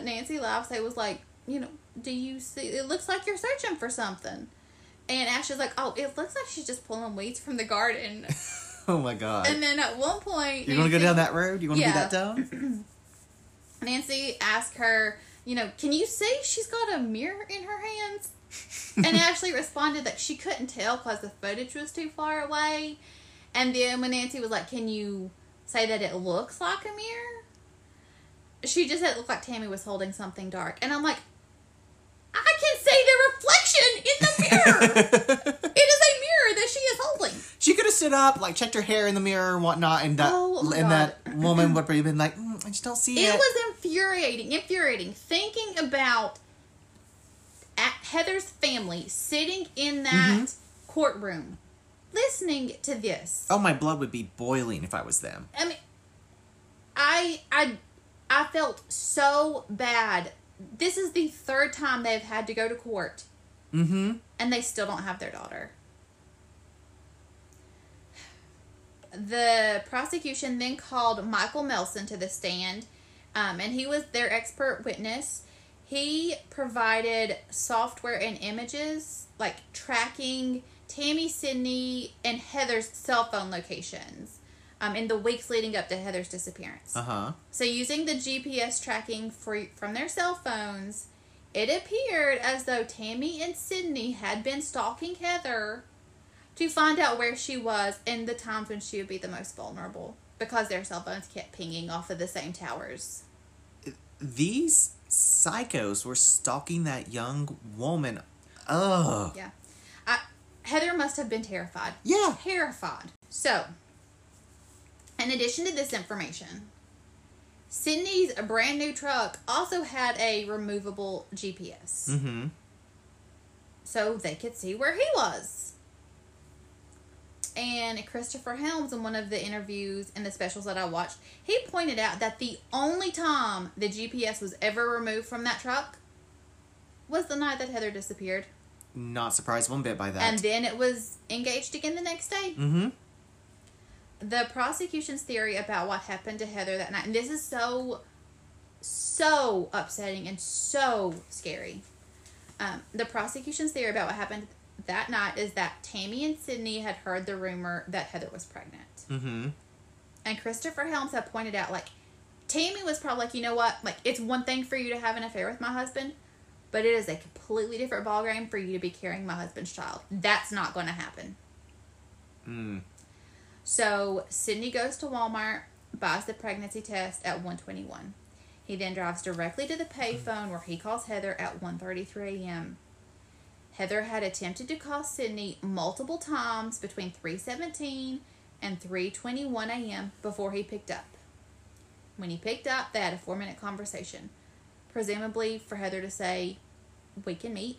Nancy Livesay was like, you know, do you see? It looks like you're searching for something. And Ashley's like, oh, it looks like she's just pulling weeds from the garden. Oh my God. And then at one point, you want to go down that road? You want to do that down? Nancy asked her, you know, can you see she's got a mirror in her hands? And Ashley responded that she couldn't tell because the footage was too far away. And then when Nancy was like, can you say that it looks like a mirror? She just said it looked like Tammy was holding something dark. And I'm like, I can see the reflection in the mirror. It is a mirror that she is holding. She could have stood up, like checked her hair in the mirror and whatnot, and that woman would have been like, I just don't see it. It was infuriating. Thinking about Heather's family sitting in that courtroom, listening to this. Oh, my blood would be boiling if I was them. I mean, I felt so bad. This is the third time they've had to go to court. And they still don't have their daughter. The prosecution then called Michael Melson to the stand, and he was their expert witness. He provided software and images, like tracking Tammy, Sidney, and Heather's cell phone locations in the weeks leading up to Heather's disappearance. So using the GPS tracking from their cell phones, it appeared as though Tammy and Sidney had been stalking Heather to find out where she was in the times when she would be the most vulnerable, because their cell phones kept pinging off of the same towers. These psychos were stalking that young woman. Ugh. Yeah. Heather must have been terrified. Yeah. Terrified. So, in addition to this information, Sidney's brand new truck also had a removable GPS. So they could see where he was. And Christopher Helms, in one of the interviews and the specials that I watched, he pointed out that the only time the GPS was ever removed from that truck was the night that Heather disappeared. Not surprised one bit by that. And then it was engaged again the next day. The prosecution's theory about what happened to Heather that night, and this is so upsetting and so scary. The prosecution's theory about what happened that night is that Tammy and Sidney had heard the rumor that Heather was pregnant. And Christopher Helms had pointed out, like, Tammy was probably like, you know what? Like, it's one thing for you to have an affair with my husband, but it is a completely different ballgame for you to be carrying my husband's child. That's not going to happen. So, Sidney goes to Walmart, buys the pregnancy test at 1:21. He then drives directly to the payphone where he calls Heather at 1:33 a.m. Heather had attempted to call Sidney multiple times between 3:17 and 3:21 a.m. before he picked up. When he picked up, they had a 4-minute conversation, presumably for Heather to say, we can meet.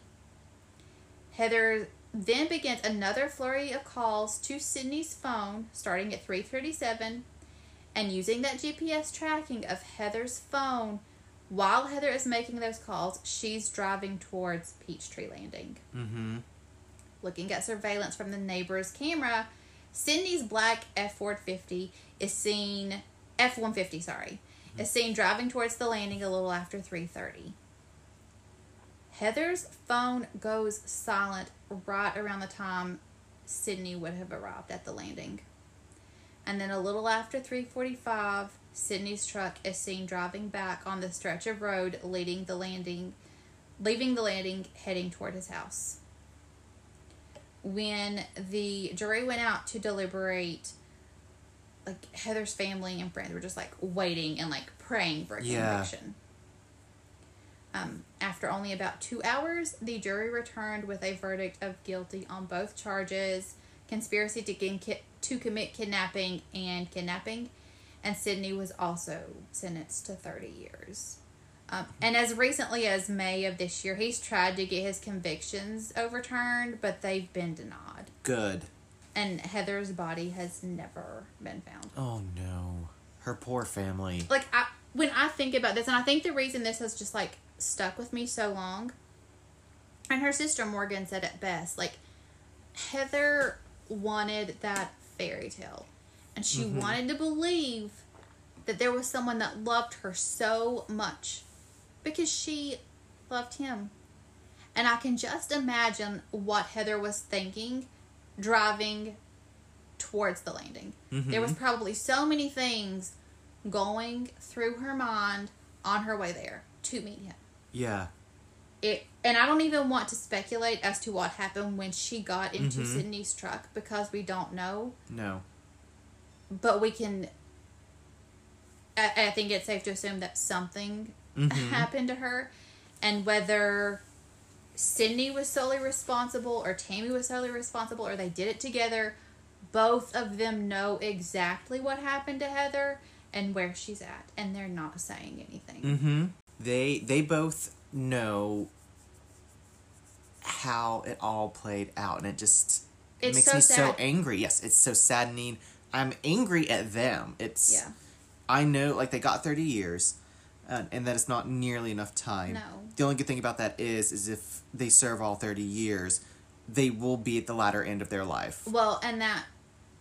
Heather then begins another flurry of calls to Sidney's phone, starting at 3:37, and using that GPS tracking of Heather's phone, While Heather is making those calls, she's driving towards Peachtree Landing. Mm-hmm. Looking at surveillance from the neighbor's camera, Sidney's black F-150 is seen... F-150, sorry. Mm-hmm. Is seen driving towards the landing a little after 3:30. Heather's phone goes silent right around the time Sidney would have arrived at the landing. And then a little after 3:45... Sidney's truck is seen driving back on the stretch of road leaving the landing, heading toward his house. When the jury went out to deliberate, like, Heather's family and friends were just, like, waiting and, like, praying for a conviction. After only about 2 hours, the jury returned with a verdict of guilty on both charges, conspiracy to commit kidnapping and kidnapping. And Sidney was also sentenced to 30 years. And as recently as May of this year, he's tried to get his convictions overturned, but they've been denied. Good. And Heather's body has never been found. Oh, no. Her poor family. Like, when I think about this, and I think the reason this has just, like, stuck with me so long, and her sister Morgan said it best, like, Heather wanted that fairy tale. And she mm-hmm. wanted to believe that there was someone that loved her so much because she loved him. And I can just imagine what Heather was thinking driving towards the landing. Mm-hmm. There was probably so many things going through her mind on her way there to meet him. Yeah. And I don't even want to speculate as to what happened when she got into mm-hmm. Sidney's truck because we don't know. No. But we can, I think it's safe to assume that something mm-hmm. happened to her. And whether Sidney was solely responsible or Tammy was solely responsible or they did it together, both of them know exactly what happened to Heather and where she's at. And they're not saying anything. Mm-hmm. They both know how it all played out. And it just makes me so angry. Yes, it's so saddening. I'm angry at them. It's, yeah. I know, like, they got 30 years, and that it's not nearly enough time. No. The only good thing about that is if they serve all 30 years, they will be at the latter end of their life. Well, and that,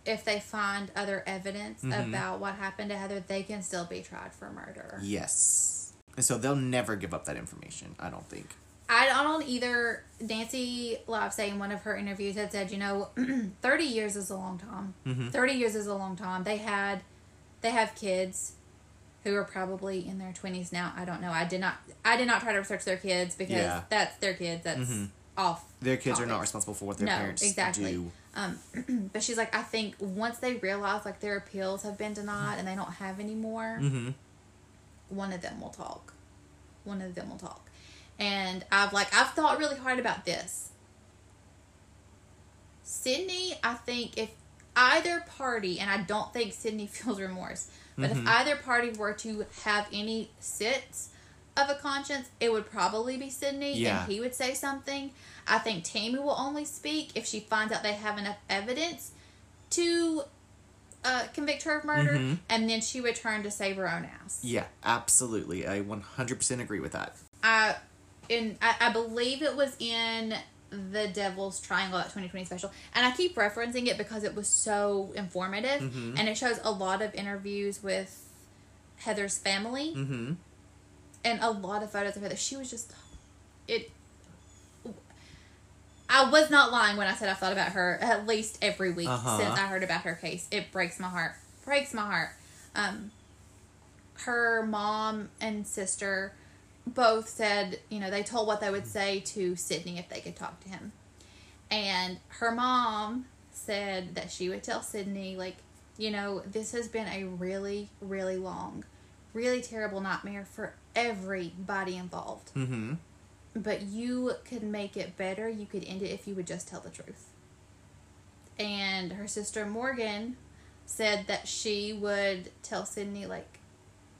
if they find other evidence mm-hmm. about what happened to Heather, they can still be tried for murder. Yes. And so they'll never give up that information, I don't think. I don't either. Nancy Livesay in one of her interviews had said, 30 years is a long time. Mm-hmm. 30 years is a long time. They have kids who are probably in their 20s now. I don't know. I did not try to research their kids because that's their kids. That's mm-hmm. off. Their kids are not responsible for what their parents exactly. do. But she's like, I think once they realize, like, their appeals have been denied and they don't have any more, mm-hmm. one of them will talk. And I've thought really hard about this. Sidney, I think if either party, and I don't think Sidney feels remorse, but mm-hmm. if either party were to have any sense of a conscience, it would probably be Sidney, and he would say something. I think Tammy will only speak if she finds out they have enough evidence to convict her of murder, mm-hmm. and then she would turn to save her own ass. Yeah, absolutely. I 100% agree with that. I believe it was in The Devil's Triangle, that 2020 special. And I keep referencing it because it was so informative. Mm-hmm. And it shows a lot of interviews with Heather's family. Mm-hmm. And a lot of photos of Heather. She was just... I was not lying when I said I thought about her at least every week since I heard about her case. It breaks my heart. Her mom and sister... both said, they told what they would say to Sidney if they could talk to him. And her mom said that she would tell Sidney, this has been a really, really long, really terrible nightmare for everybody involved. Mm-hmm. But you could make it better. You could end it if you would just tell the truth. And her sister Morgan said that she would tell Sidney,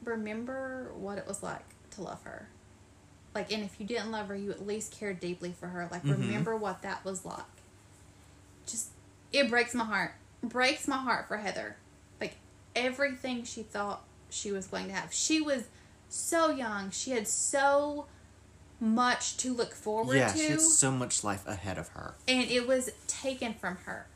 remember what it was like to love her. And if you didn't love her, you at least cared deeply for her. Mm-hmm. Remember what that was like. Just, it breaks my heart. Breaks my heart for Heather. Everything she thought she was going to have. She was so young. She had so much to look forward to. Yeah, she had so much life ahead of her. And it was taken from her.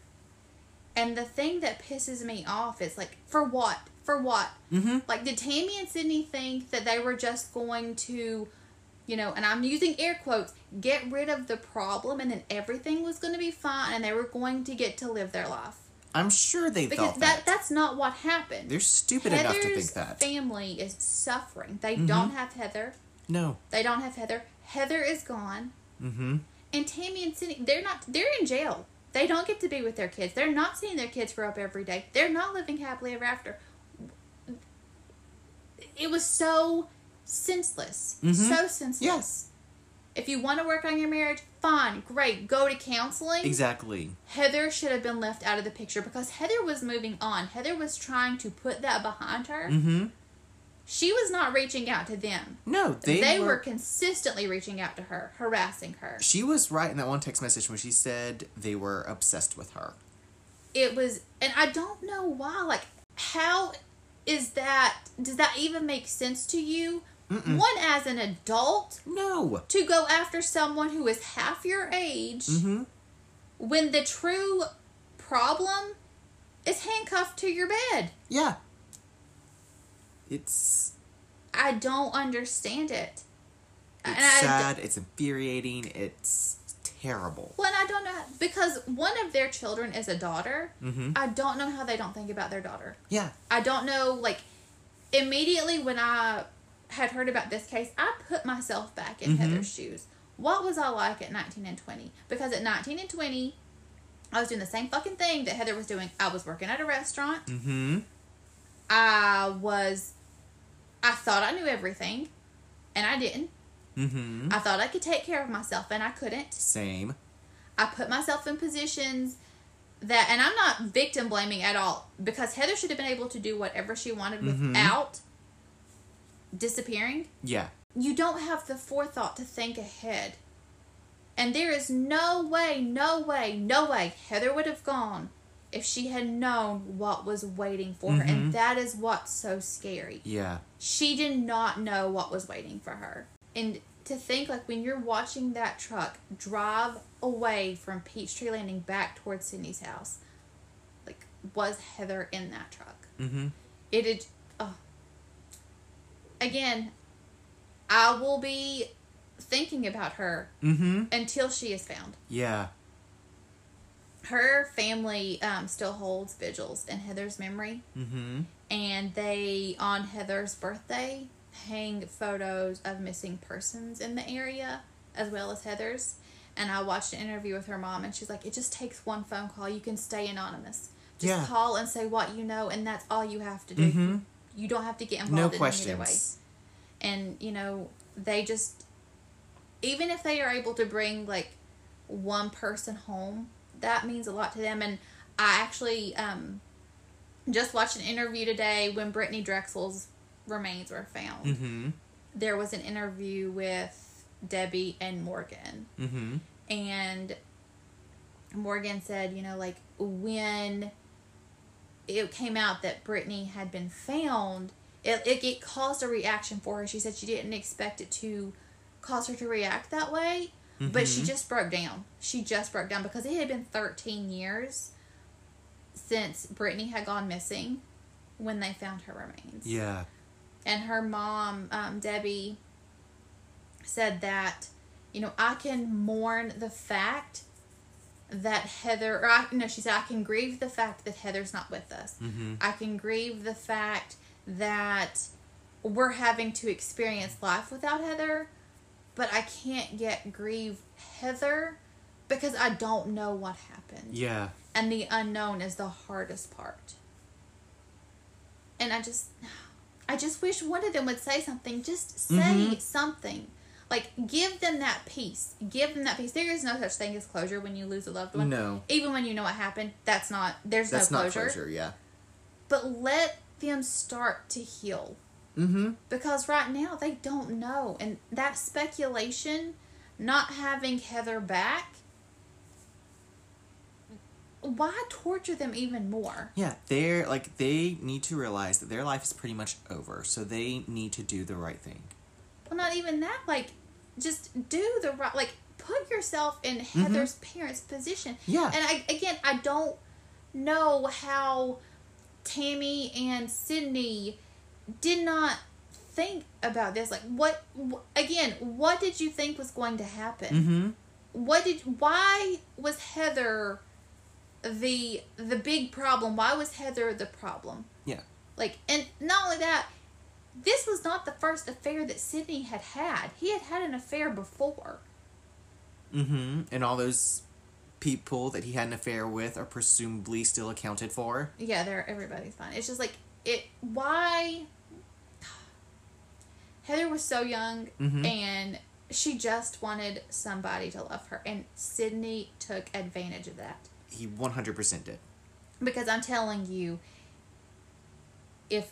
And the thing that pisses me off is, like, for what? For what? Mm-hmm. Like, did Tammy and Sidney think that they were just going to, you know, and I'm using air quotes, get rid of the problem and then everything was going to be fine and they were going to get to live their life? I'm sure they thought that. Because that's not what happened. They're stupid enough to think that. Heather's family is suffering. They don't have Heather. No. They don't have Heather. Heather is gone. Mm-hmm. And Tammy and Sidney, they're in jail. They don't get to be with their kids. They're not seeing their kids grow up every day. They're not living happily ever after. It was so senseless. Mm-hmm. So senseless. Yes. If you want to work on your marriage, fine, great, go to counseling. Exactly. Heather should have been left out of the picture because Heather was moving on. Heather was trying to put that behind her. Mm-hmm. She was not reaching out to them. No, they were consistently reaching out to her, harassing her. She was right in that one text message when she said they were obsessed with her. It was, and I don't know why. Like, how is that? Does that even make sense to you? Mm-mm. One, as an adult, no, to go after someone who is half your age, mm-hmm. when the true problem is handcuffed to your bed. Yeah. I don't understand it. It's sad, it's infuriating, it's terrible. Well, and I don't know, because one of their children is a daughter. Mm-hmm. I don't know how they don't think about their daughter. Yeah. I don't know, like, immediately when I had heard about this case, I put myself back in Heather's shoes. What was I like at 19 and 20? Because at 19 and 20, I was doing the same fucking thing that Heather was doing. I was working at a restaurant. Mm-hmm. I thought I knew everything, and I didn't. Mm-hmm. I thought I could take care of myself, and I couldn't. Same. I put myself in positions that, and I'm not victim blaming at all, because Heather should have been able to do whatever she wanted without disappearing. Yeah. You don't have the forethought to think ahead. And there is no way Heather would have gone if she had known what was waiting for her. And that is what's so scary. Yeah. She did not know what was waiting for her. And to think, like, when you're watching that truck drive away from Peachtree Landing back towards Sidney's house, like, was Heather in that truck? Mm-hmm. It had... Oh. Again, I will be thinking about her until she is found. Yeah. Her family still holds vigils in Heather's memory. Mm-hmm. And they, on Heather's birthday, hang photos of missing persons in the area, as well as Heather's. And I watched an interview with her mom, and she's like, it just takes one phone call. You can stay anonymous. Just call and say what you know, and that's all you have to do. Mm-hmm. You don't have to get involved in questions. Either way. And, you know, they just... Even if they are able to bring, like, one person home, that means a lot to them. And I actually just watched an interview today when Brittany Drexel's remains were found. Mm-hmm. There was an interview with Debbie and Morgan. Mm-hmm. And Morgan said, you know, like, when it came out that Brittany had been found, it caused a reaction for her. She said she didn't expect it to cause her to react that way. Mm-hmm. But she just broke down. Because it had been 13 years since Brittany had gone missing when they found her remains. Yeah. And her mom, Debbie, said that, you know, I can mourn the fact that Heather... she said, I can grieve the fact that Heather's not with us. Mm-hmm. I can grieve the fact that we're having to experience life without Heather. But I can't yet grieve Heather because I don't know what happened. Yeah. And the unknown is the hardest part. And I just wish one of them would say something. Just say something. Like, give them that peace. Give them that peace. There is no such thing as closure when you lose a loved one. No. Even when you know what happened, there's no closure. That's not closure, yeah. But let them start to heal. Mm-hmm. Because right now they don't know, and that speculation, not having Heather back, why torture them even more? Yeah, they're like, they need to realize that their life is pretty much over, so they need to do the right thing. Well, not even that, like, just do the right, like, put yourself in Heather's parents' position. Yeah. And I don't know how Tammy and Sidney did not think about this. Like, what did you think was going to happen? Mm-hmm. Why was Heather the big problem? Why was Heather the problem? Yeah. Like, and not only that, this was not the first affair that Sidney had had. He had had an affair before. Mm-hmm. And all those people that he had an affair with are presumably still accounted for. Yeah, everybody's fine. It's just like, why? Heather was so young, and she just wanted somebody to love her. And Sidney took advantage of that. He 100% did. Because I'm telling you, if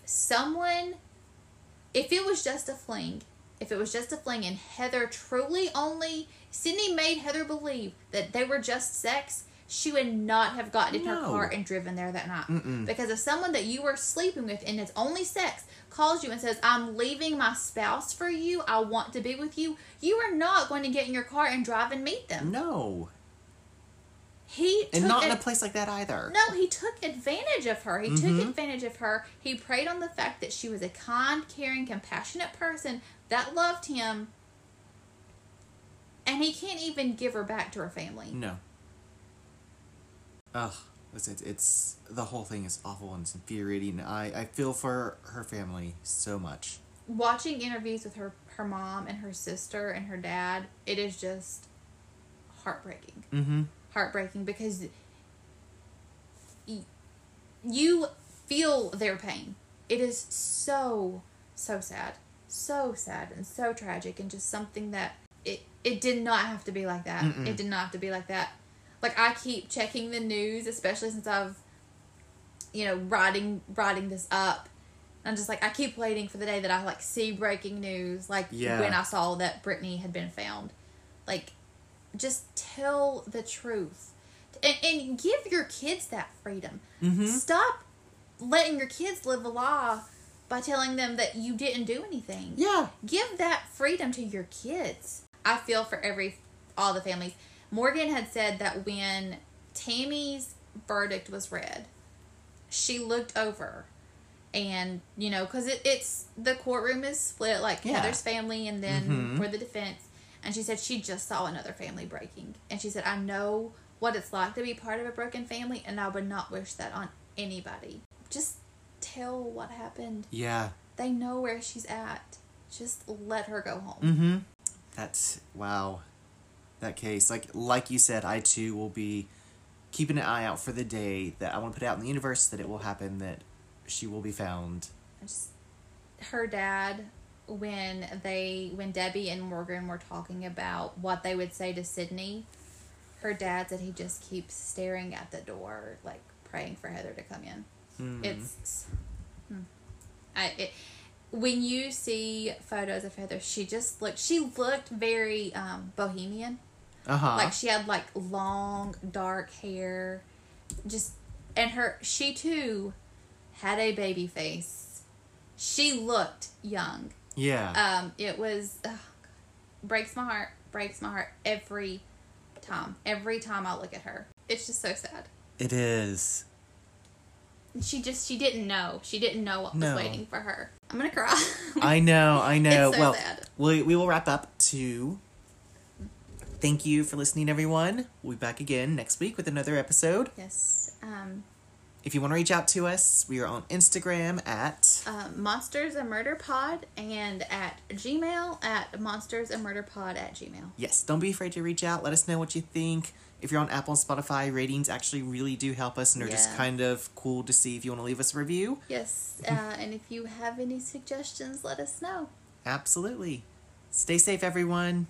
it was just a fling, and Heather truly only, Sidney made Heather believe that they were just sex, she would not have gotten in her car and driven there that night. Mm-mm. Because if someone that you were sleeping with and it's only sex calls you and says, I'm leaving my spouse for you, I want to be with you, you are not going to get in your car and drive and meet them. No. And not in a place like that either. No, he took advantage of her. He took advantage of her. He preyed on the fact that she was a kind, caring, compassionate person that loved him. And he can't even give her back to her family. No. Ugh. It's the whole thing is awful and it's infuriating. I feel for her family so much. Watching interviews with her mom and her sister and her dad, it is just heartbreaking. Mm-hmm. Heartbreaking because you feel their pain. It is so, so sad and so tragic and just something that it did not have to be like that. Mm-mm. It did not have to be like that. Like, I keep checking the news, especially since I've, writing this up. I'm just like, I keep waiting for the day that I like see breaking news, like when I saw that Brittany had been found. Like, just tell the truth and give your kids that freedom. Stop letting your kids live a lie by telling them that you didn't do anything. Give that freedom to your kids. I feel for all the families. Morgan had said that when Tammy's verdict was read, she looked over and because it's the courtroom is split, like Heather's family and then for the defense. And she said she just saw another family breaking. And she said, I know what it's like to be part of a broken family, and I would not wish that on anybody. Just tell what happened. Yeah. They know where she's at. Just let her go home. Mm-hmm. Wow. That case. Like you said, I too will be keeping an eye out for the day that I want to put out in the universe that it will happen, that she will be found. Her dad... When Debbie and Morgan were talking about what they would say to Sidney, her dad said he just keeps staring at the door, like praying for Heather to come in. When you see photos of Heather, she looked very bohemian. Like she had like long dark hair, she too had a baby face. She looked young. Yeah. It was, breaks my heart every time I look at her. It's just so sad. It is. She didn't know. She didn't know what was waiting for her. I'm going to cry. I know. It's so sad. We will wrap up too. Thank you for listening, everyone. We'll be back again next week with another episode. Yes. If you want to reach out to us, we are on Instagram at monstersandmurderpod and at Gmail at monstersandmurderpod@gmail. Yes, don't be afraid to reach out. Let us know what you think. If you're on Apple and Spotify, ratings actually really do help us and are just kind of cool to see if you want to leave us a review. Yes, and if you have any suggestions, let us know. Absolutely. Stay safe, everyone.